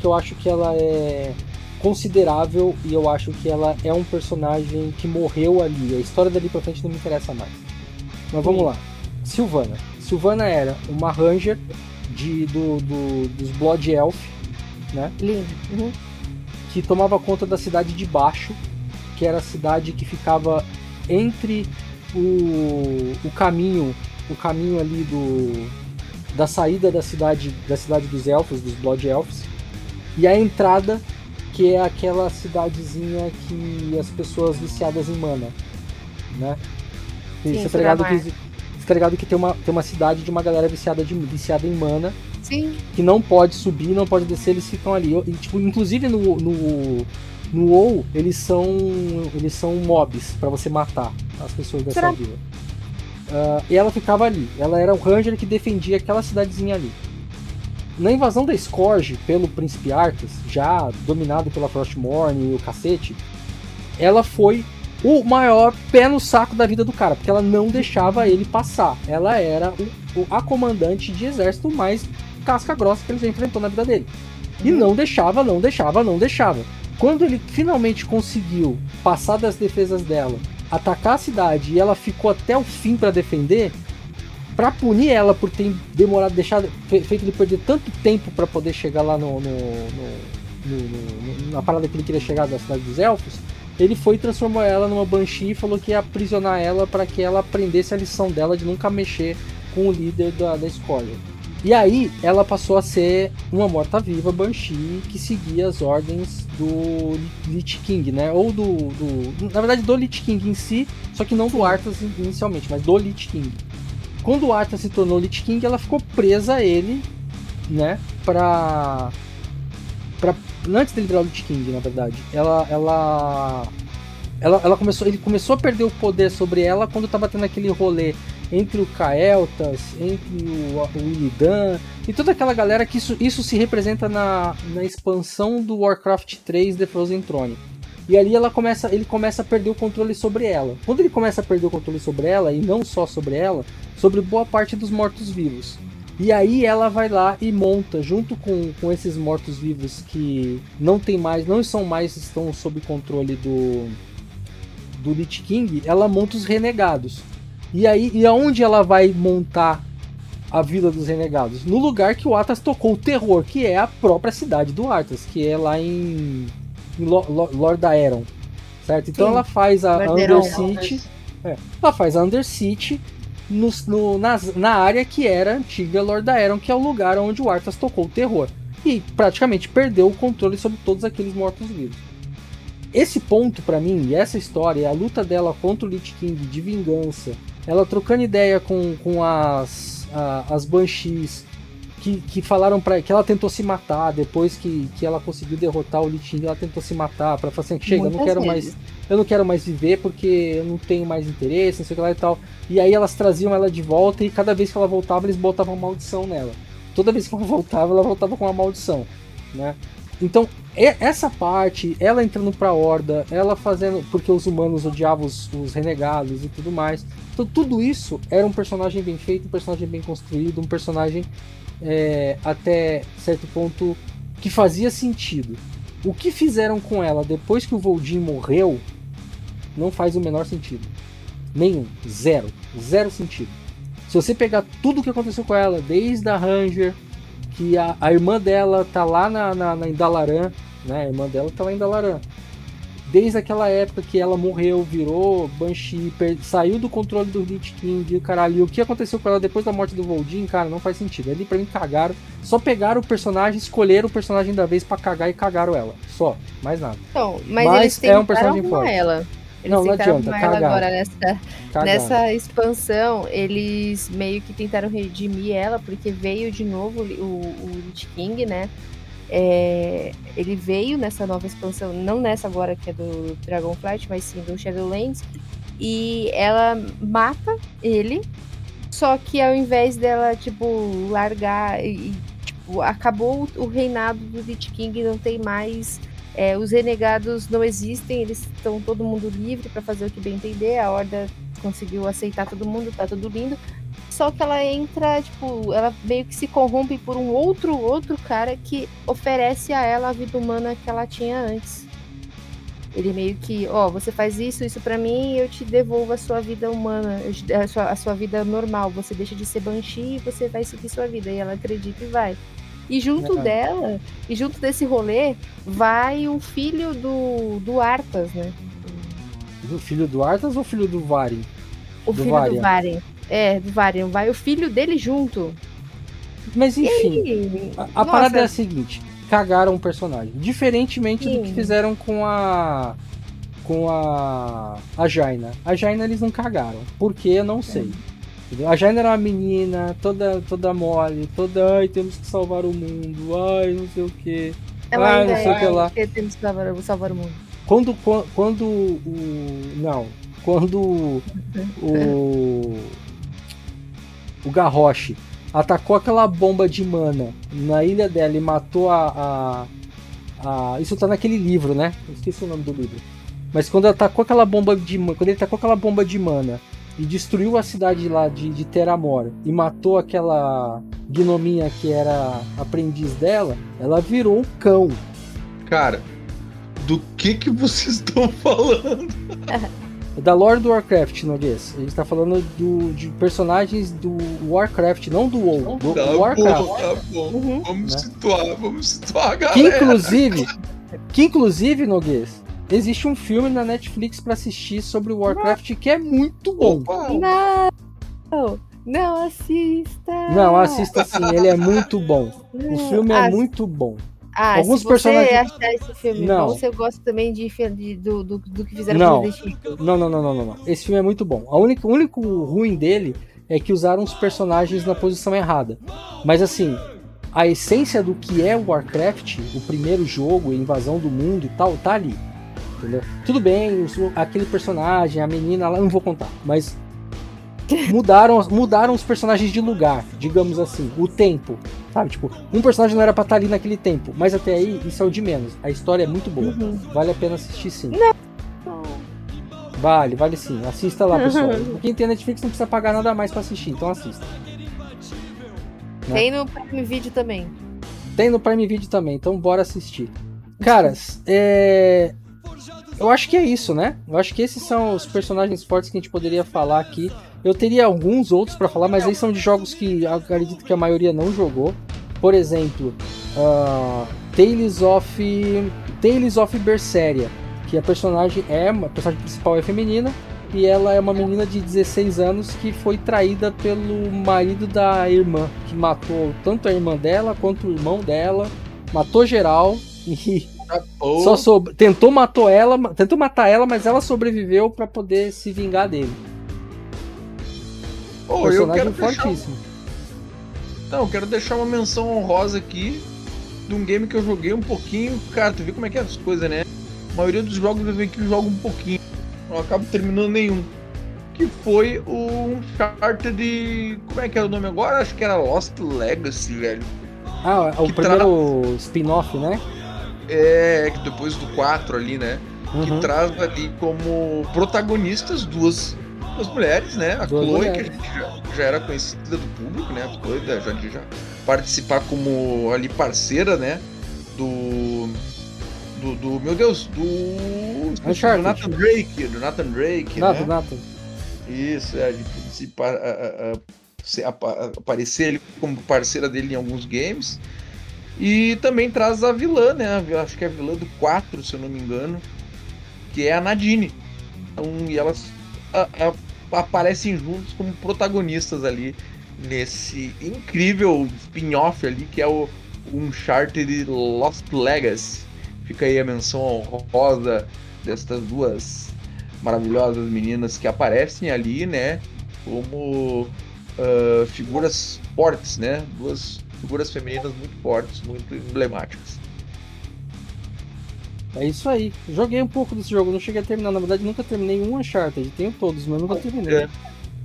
eu acho que ela é considerável, e eu acho que ela é um personagem que morreu ali. A história dali pra frente não me interessa mais. Mas vamos lá. Silvana era uma ranger dos Blood Elf, né? Lindo. Uhum. Que tomava conta da cidade de baixo, que era a cidade que ficava entre o caminho ali da saída da cidade dos elfos, dos Blood Elves, e a entrada, que é aquela cidadezinha que as pessoas viciadas em mana, né? Sim, você tá ligado que tem uma cidade de uma galera viciada em mana. Sim. Que não pode subir, não pode descer, eles ficam ali. E, tipo, inclusive no No WoW, eles são mobs pra você matar as pessoas dessa vila. E ela ficava ali. Ela era o ranger que defendia aquela cidadezinha ali. Na invasão da Scourge pelo príncipe Arthas, já dominado pela Frostmourne e o cacete, ela foi o maior pé no saco da vida do cara, porque ela não deixava ele passar. Ela era a comandante de exército mais casca grossa que ele já enfrentou na vida dele. E não deixava. Quando ele finalmente conseguiu passar das defesas dela, atacar a cidade, e ela ficou até o fim para defender, pra punir ela por ter demorado, feito ele perder tanto tempo pra poder chegar lá na parada que ele queria chegar, da cidade dos elfos, ele foi e transformou ela numa Banshee e falou que ia aprisionar ela pra que ela aprendesse a lição dela de nunca mexer com o líder da escola. E aí ela passou a ser uma morta-viva Banshee que seguia as ordens do Lich King, né? Ou na verdade, do Lich King em si, só que não do Arthas inicialmente, mas do Lich King. Quando o Arthas se tornou Lich King, ela ficou presa a ele, né, antes dele virar o Lich King, na verdade. Ele começou a perder o poder sobre ela quando tava tendo aquele rolê entre o Kael'thas, entre o Illidan, e toda aquela galera que isso se representa na expansão do Warcraft 3 The Frozen Throne. E ali ele começa a perder o controle sobre ela. Quando ele começa a perder o controle sobre ela, e não só sobre ela, sobre boa parte dos mortos-vivos. E aí ela vai lá e monta, junto com esses mortos-vivos que estão sob controle do Lich King, ela monta os renegados. E aonde ela vai montar a Vila dos Renegados? No lugar que o Arthas tocou o terror, que é a própria cidade do Arthas, que é lá em Lordaeron, certo? Então, sim, ela faz a Undercity, na área que era antiga Lordaeron, que é o lugar onde o Arthas tocou o terror, e praticamente perdeu o controle sobre todos aqueles mortos-vivos. Esse ponto, pra mim, e essa história, a luta dela contra o Lich King de vingança, ela trocando ideia com as Banshees, que falaram pra que ela tentou se matar depois que ela conseguiu derrotar o Lich King, ela tentou se matar pra falar assim, chega, eu não quero mais viver porque eu não tenho mais interesse, não sei o que lá e tal. E aí elas traziam ela de volta, e cada vez que ela voltava, eles botavam uma maldição nela. Toda vez que ela voltava com uma maldição, né? Então, essa parte, ela entrando pra Horda, ela fazendo, porque os humanos odiavam os renegados e tudo mais. Então, tudo isso era um personagem bem feito, um personagem bem construído, um personagem até certo ponto que fazia sentido. O que fizeram com ela depois que o Vol'jin morreu não faz o menor sentido nenhum, zero sentido. Se você pegar tudo o que aconteceu com ela, desde a Ranger, que a irmã dela tá lá na Indalaran, né? A irmã dela tá lá em Indalaran desde aquela época que ela morreu, virou Banshee, saiu do controle do Lich King, caralho. E o que aconteceu com ela depois da morte do Vol'jin, cara, não faz sentido. Ali pra mim cagaram, só pegaram o personagem, escolheram o personagem da vez pra cagar e cagaram ela, só, mais nada. Então, mas eles tentaram um personagem forte. Ela. Não adianta, cagaram. Agora nessa expansão, eles meio que tentaram redimir ela, porque veio de novo o Lich King, né? Ele veio nessa nova expansão, não nessa agora que é do Dragonflight, mas sim do Shadowlands, e ela mata ele, só que ao invés dela, tipo, largar, e acabou o reinado do Lich King, não tem mais, os renegados não existem, eles estão todo mundo livre para fazer o que bem entender, a Horda conseguiu aceitar todo mundo, tá tudo lindo. Só que ela entra, tipo, ela meio que se corrompe por um outro cara que oferece a ela a vida humana que ela tinha antes. Ele meio que, você faz isso pra mim e eu te devolvo a sua vida humana, a sua vida normal. Você deixa de ser Banshee e você vai seguir sua vida. E ela acredita e vai. E junto dela, e junto desse rolê, vai o filho do Arthas, né? O filho do Arthas ou o filho do Varen? O filho do Varen. Do Varian, vai o filho dele junto. Mas enfim, a parada é a seguinte: cagaram o personagem, diferentemente do que fizeram com a Jaina. A Jaina eles não cagaram, porque eu não sei. Entendeu? A Jaina era uma menina toda mole, toda ai, temos que salvar o mundo, ai, não sei o que. Ela ainda não sei o que lá. Tentando salvar o mundo. Quando o Garrosh atacou aquela bomba de mana na ilha dela e matou a isso tá naquele livro, né? Eu esqueci o nome do livro. Mas quando ele atacou aquela bomba de mana e destruiu a cidade lá de Teramora e matou aquela gnominha que era aprendiz dela, ela virou um cão. Cara, do que vocês estão falando? É da lore do Warcraft, Noguês. A gente tá falando de personagens do Warcraft, não do WoW. Tá bom. Uhum. Vamos situar a galera. Que inclusive, Noguês, existe um filme na Netflix pra assistir sobre o Warcraft que é muito bom. Não assista. Não, assista sim, ele é muito bom. O filme é muito bom. Ah, alguns se você personagens... achar esse filme bom, você gosta também do que fizeram com o Resident Evil. Não. Esse filme é muito bom. O único ruim dele é que usaram os personagens na posição errada. Mas assim, a essência do que é o Warcraft, o primeiro jogo, a invasão do mundo e tal, tá ali. Entendeu? Tudo bem, aquele personagem, a menina lá, não vou contar. Mas mudaram os personagens de lugar, digamos assim, o tempo. Sabe, tipo, um personagem não era pra estar ali naquele tempo, mas até aí isso é o de menos. A história é muito boa, vale a pena assistir sim. Não. Vale sim, assista lá, pessoal. Quem tem Netflix não precisa pagar nada mais pra assistir, então assista. Tem no Prime Video também. Então bora assistir. Caras, eu acho que é isso, né? Eu acho que esses são os personagens fortes que a gente poderia falar aqui. Eu teria alguns outros pra falar, mas eles são de jogos que eu acredito que a maioria não jogou. Por exemplo, Tales of Berseria, que a personagem principal é feminina, e ela é uma menina de 16 anos que foi traída pelo marido da irmã, que matou tanto a irmã dela quanto o irmão dela, matou geral e tentou matar ela, mas ela sobreviveu pra poder se vingar dele. Personagem fortíssimo. Então, eu quero deixar uma menção honrosa aqui de um game que eu joguei um pouquinho. Cara, tu vê como é que é as coisas, né? A maioria dos jogos eu vejo que eu jogo um pouquinho, não acabo terminando nenhum. Que foi o Uncharted. Como é que era o nome agora? Acho que era Lost Legacy, velho. Ah, o primeiro spin-off, né? É, que depois do 4 ali, né? Uhum. Que traz ali como protagonistas duas mulheres, né? A Chloe, que a gente já era conhecida do público, né? A Chloe já participar como ali parceira, né? Do meu Deus, do Nathan Drake, né? Nathan. Isso, a gente aparecer ali como parceira dele em alguns games. E também traz a vilã, né? Acho que é a vilã do 4, se eu não me engano, que é a Nadine. Então, e elas aparecem juntos como protagonistas ali nesse incrível spin-off ali que é o Uncharted Lost Legacy. Fica aí a menção honrosa destas duas maravilhosas meninas que aparecem ali, né, como figuras fortes, né, duas figuras femininas muito fortes, muito emblemáticas. É isso aí. Joguei um pouco desse jogo, não cheguei a terminar. Na verdade, nunca terminei um Uncharted. Tenho todos, mas nunca terminei. É.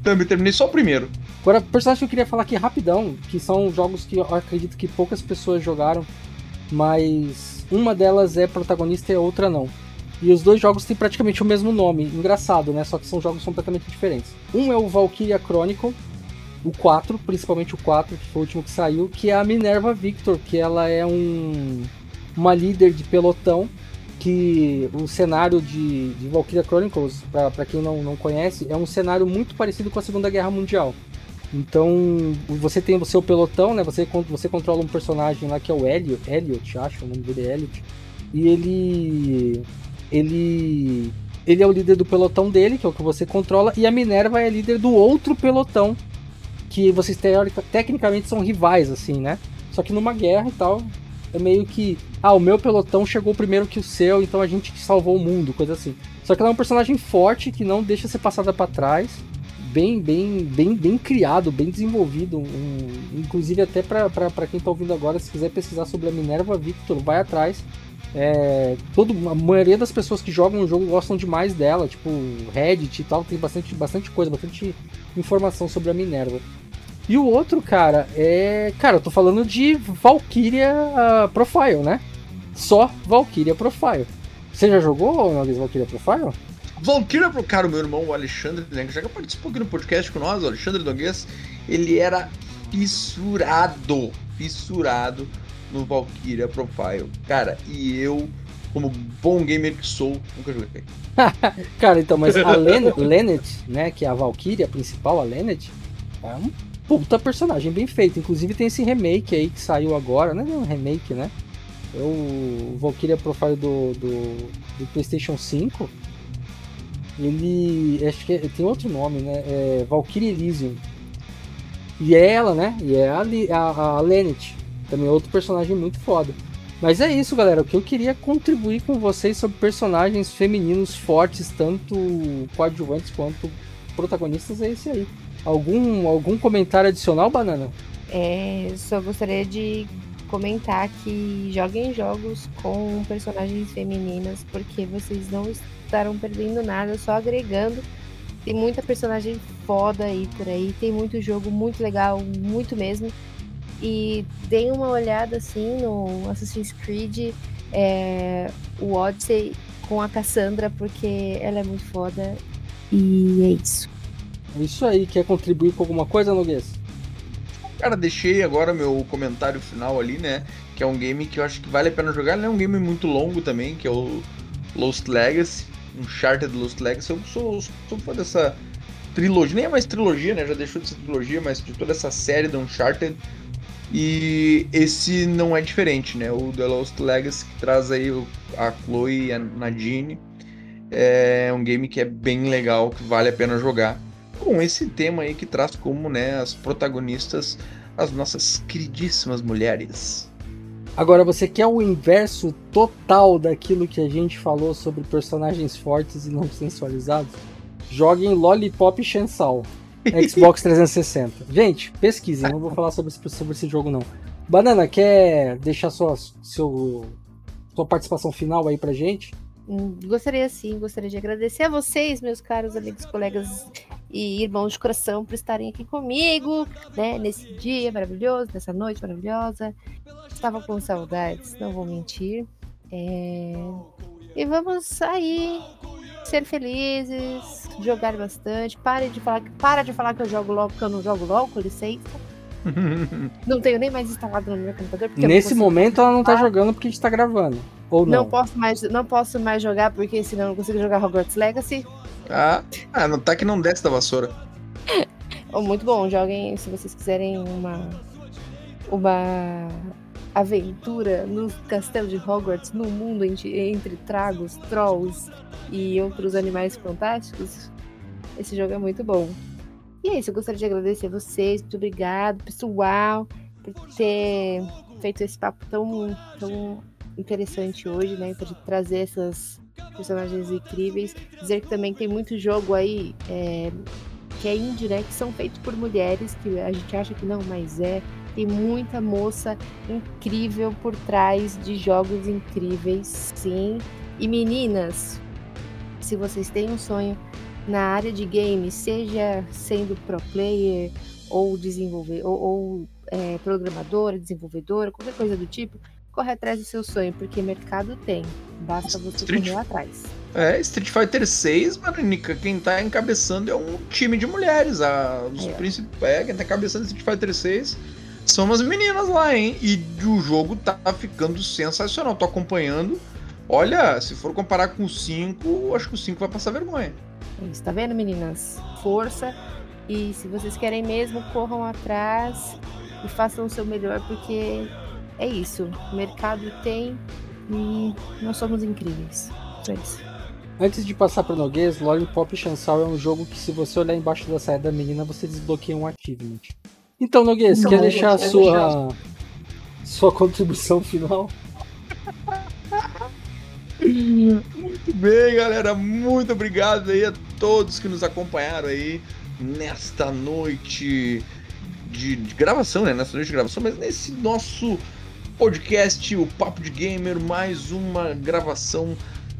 Também terminei só o primeiro. Agora, personagem que eu queria falar aqui rapidão, que são jogos que eu acredito que poucas pessoas jogaram, mas uma delas é protagonista e a outra não. E os dois jogos têm praticamente o mesmo nome. Engraçado, né? Só que são jogos completamente diferentes. Um é o Valkyria Chronicle, o 4, principalmente o 4, que foi o último que saiu, que é a Minerva Victor, que ela é uma líder de pelotão, que o cenário de Valkyria Chronicles, para quem não conhece, é um cenário muito parecido com a Segunda Guerra Mundial. Então, você tem o seu pelotão, né? Você controla um personagem lá que é o Elliot, acho, o nome dele é Elliot. E ele é o líder do pelotão dele, que é o que você controla, e a Minerva é a líder do outro pelotão, que vocês tecnicamente são rivais, assim, né? Só que numa guerra e tal... É meio que, o meu pelotão chegou primeiro que o seu, então a gente salvou o mundo, coisa assim. Só que ela é um personagem forte que não deixa ser passada pra trás, bem criado, bem desenvolvido, inclusive até para quem está ouvindo agora, se quiser pesquisar sobre a Minerva Victor, vai atrás. A maioria das pessoas que jogam o jogo gostam demais dela, tipo Reddit e tal, tem bastante coisa, bastante informação sobre a Minerva. E o outro, cara, eu tô falando de Valkyria Profile, né? Só Valkyria Profile. Você já jogou uma vez Valkyria Profile? Valkyria Profile, cara, o meu irmão, o Alexandre, né, que já participou aqui no podcast com nós, o Alexandre Noguês, ele era fissurado no Valkyria Profile. Cara, e eu, como bom gamer que sou, nunca joguei. Cara, então, mas a Lenneth, né, que é a Valkyria principal, a Lenneth, é um puta personagem bem feito. Inclusive tem esse remake aí que saiu agora, não é um remake, né? É o Valkyria Profile do PlayStation 5. Ele, acho que tem outro nome, né? É Valkyrie Elysium. E é ela, né? E é a Lenneth. Também é outro personagem muito foda. Mas é isso, galera. O que eu queria contribuir com vocês sobre personagens femininos fortes, tanto coadjuvantes quanto protagonistas, é esse aí. Algum comentário adicional, Banana? Só gostaria de comentar que joguem jogos com personagens femininas, porque vocês não estarão perdendo nada, só agregando. Tem muita personagem foda aí por aí, tem muito jogo muito legal, muito mesmo. E deem uma olhada assim no Assassin's Creed, o Odyssey com a Cassandra, porque ela é muito foda. E é isso. É isso aí. Quer contribuir com alguma coisa, Noguês? Cara, deixei agora meu comentário final ali, né? Que é um game que eu acho que vale a pena jogar. Ele é um game muito longo também, que é o Lost Legacy, Uncharted Lost Legacy. Eu sou fã dessa trilogia, nem é mais trilogia, né? Já deixou de ser trilogia, mas de toda essa série do Uncharted. E esse não é diferente, né? O The Lost Legacy, que traz aí a Chloe e a Nadine. É um game que é bem legal, que vale a pena jogar. Com esse tema aí que traz como, né, as protagonistas, as nossas queridíssimas mulheres. Agora, você quer o inverso total daquilo que a gente falou sobre personagens fortes e não sensualizados? Jogue em Lollipop Chainsaw, Xbox 360. Gente, pesquisem, não vou falar sobre esse jogo não. Banana, quer deixar sua participação final aí pra gente? Gostaria sim, gostaria de agradecer a vocês, meus caros amigos, colegas e irmãos de coração, por estarem aqui comigo, né, nesse dia maravilhoso, nessa noite maravilhosa. Estava com saudades, não vou mentir. E vamos aí ser felizes, jogar bastante. Para de falar que eu jogo LOL, porque eu não jogo LOL, com licença. Não tenho nem mais instalado no meu computador. Nesse momento ela não tá jogando porque a gente tá gravando. Ou não? Não posso mais jogar, porque senão eu não consigo jogar Hogwarts Legacy. Ah, não tá que não desce da vassoura. Oh, muito bom, joguem, se vocês quiserem uma aventura no castelo de Hogwarts, no mundo entre tragos, trolls e outros animais fantásticos. Esse jogo é muito bom. E é isso, eu gostaria de agradecer a vocês, muito obrigado, pessoal, por ter feito esse papo tão, tão interessante hoje, né, pra trazer essas personagens incríveis. Dizer que também tem muito jogo aí que é indie, né, que são feitos por mulheres, que a gente acha que não, mas tem muita moça incrível por trás de jogos incríveis, sim. E meninas, se vocês têm um sonho na área de games, seja sendo pro player ou desenvolver ou programadora, desenvolvedora, qualquer coisa do tipo, corre atrás do seu sonho, porque mercado tem. Basta você correr atrás. Street Fighter 6, Bananica, quem tá encabeçando é um time de mulheres. Quem tá encabeçando Street Fighter 6 são umas meninas lá, hein? E o jogo tá ficando sensacional. Tô acompanhando. Olha, se for comparar com o 5, acho que o 5 vai passar vergonha. Isso, tá vendo, meninas? Força. E se vocês querem mesmo, corram atrás e façam o seu melhor, porque é isso, o mercado tem e nós somos incríveis. É isso. Antes de passar para o Noguês, Lollipop Chainsaw é um jogo que, se você olhar embaixo da saia da menina, você desbloqueia um achievement. Então, Noguês, quer deixar a sua contribuição final? Muito bem, galera. Muito obrigado aí a todos que nos acompanharam aí nesta noite de gravação, né? Nesta noite de gravação, mas nesse nosso podcast, o Papo de Gamer, mais uma gravação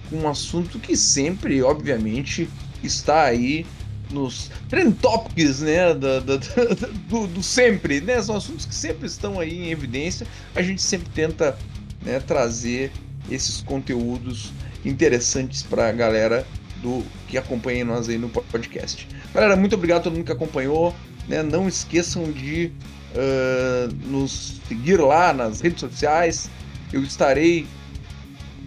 com um assunto que sempre, obviamente, está aí nos trend topics, né, do sempre, né, são assuntos que sempre estão aí em evidência, a gente sempre tenta, né, trazer esses conteúdos interessantes para a galera do que acompanha nós aí no podcast. Galera, muito obrigado a todo mundo que acompanhou, né, não esqueçam de nos seguir lá nas redes sociais, eu estarei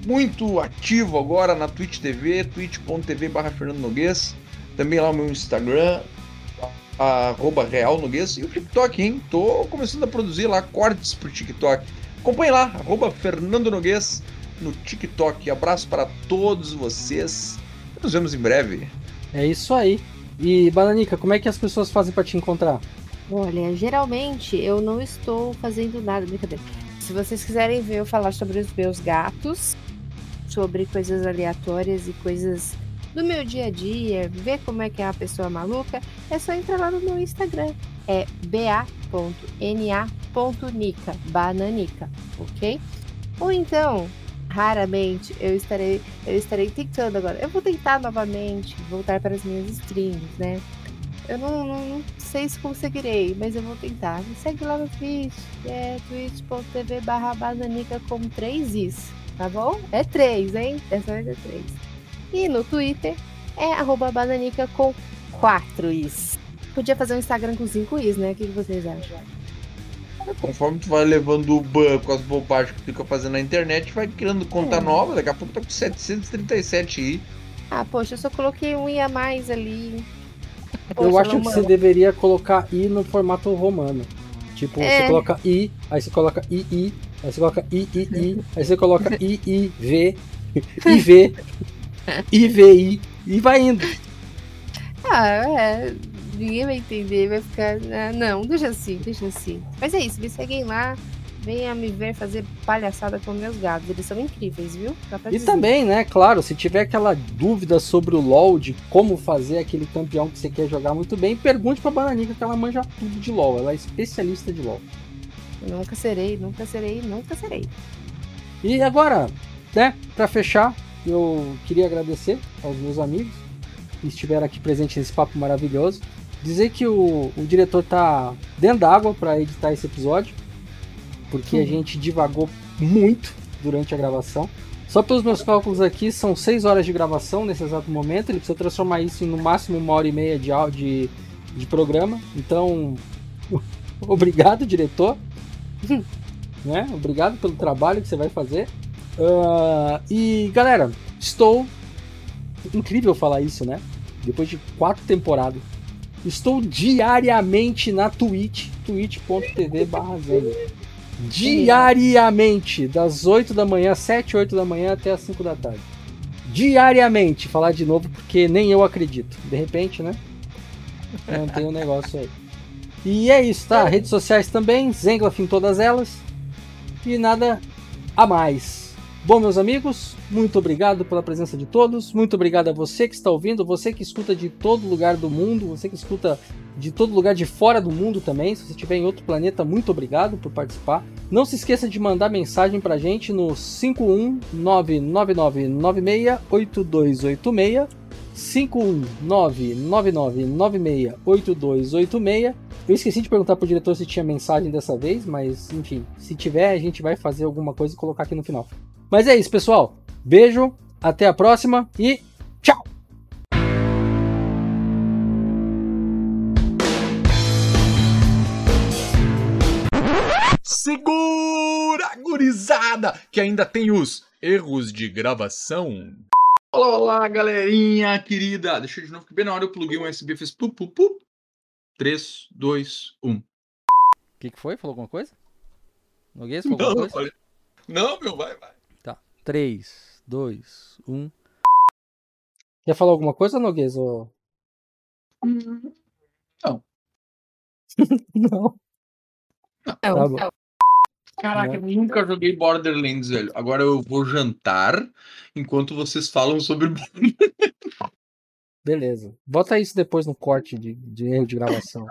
muito ativo agora na Twitch TV, twitch.tv/FernandoNoguês. Também lá o meu Instagram, @RealNoguês. E o TikTok, hein? Tô começando a produzir lá cortes pro TikTok. Acompanhe lá, @FernandoNoguês no TikTok. Abraço para todos vocês. Nos vemos em breve. É isso aí. E, Bananica, como é que as pessoas fazem para te encontrar? Olha, geralmente eu não estou fazendo nada, brincadeira. Se vocês quiserem ver eu falar sobre os meus gatos, sobre coisas aleatórias e coisas do meu dia a dia, ver como é que é uma pessoa maluca, é só entrar lá no meu Instagram, é ba.na.nica, bananica, ok? Ou então, raramente, eu estarei tentando agora, eu vou tentar novamente voltar para as minhas streams, né? Eu não sei se conseguirei, mas eu vou tentar. Me segue lá no Twitch, é twitch.tv/bananica com 3 i's, tá bom? É 3, hein? Dessa vez é 3. E no Twitter é @bananica com 4 i's. Podia fazer um Instagram com 5 i's, né? O que vocês acham? Conforme tu vai levando o ban com as bobagens que tu fica fazendo na internet, vai criando conta nova, daqui a pouco tá com 737 i. Ah, poxa, eu só coloquei um i a mais ali. Poxa, eu acho que você deveria colocar i no formato romano. Tipo, você coloca i, aí você coloca ii, aí você coloca iii, aí você coloca iiv, iv. IVI, e vai indo. Ninguém vai entender, vai ficar... Não, deixa assim. Mas é isso, me seguem lá, venham me ver fazer palhaçada com meus gatos, eles são incríveis, viu? E também, né, claro, se tiver aquela dúvida sobre o LOL, de como fazer aquele campeão que você quer jogar muito bem, pergunte pra Bananica que ela manja tudo de LOL, ela é especialista de LOL. Eu nunca serei. E agora, né, pra fechar, eu queria agradecer aos meus amigos que estiveram aqui presentes nesse papo maravilhoso. Dizer que o diretor tá dentro d'água para editar esse episódio, porque a gente divagou muito durante a gravação. Só pelos meus cálculos aqui, são 6 horas de gravação nesse exato momento. Ele precisa transformar isso em no máximo 1h30 de áudio de programa. Então, obrigado, diretor. Né? Obrigado pelo trabalho que você vai fazer. E galera, incrível falar isso, né? Depois de 4 temporadas, estou diariamente na Twitch, twitch.tv/zen. Diariamente, das 8 da manhã, 7, 8 da manhã até as 5 da tarde. Diariamente, falar de novo porque nem eu acredito. De repente, né? Não tem um negócio aí. E é isso, tá? Redes sociais também, Zenglaf em todas elas. E nada a mais. Bom, meus amigos, muito obrigado pela presença de todos, muito obrigado a você que está ouvindo, você que escuta de todo lugar do mundo, você que escuta de todo lugar de fora do mundo também, se você estiver em outro planeta, muito obrigado por participar. Não se esqueça de mandar mensagem pra gente no 51999968286, 51999968286. Eu esqueci de perguntar pro diretor se tinha mensagem dessa vez, mas enfim, se tiver a gente vai fazer alguma coisa e colocar aqui no final. Mas é isso, pessoal. Beijo, até a próxima e tchau! Segura, gurizada, que ainda tem os erros de gravação. Olá, galerinha querida. Deixa eu de novo, que bem na hora eu pluguei um USB e fiz pu, pu, pu. 3, 2, 1. O que foi? Falou alguma coisa? Noguês falou alguma coisa? Não, meu, vai. Tá. 3, 2, 1. Quer falar alguma coisa, Noguês? Ou... Não. Não. Tá bom. Caraca, eu nunca joguei Borderlands, velho. Agora eu vou jantar enquanto vocês falam sobre Borderlands. Beleza. Bota isso depois no corte de erro de gravação.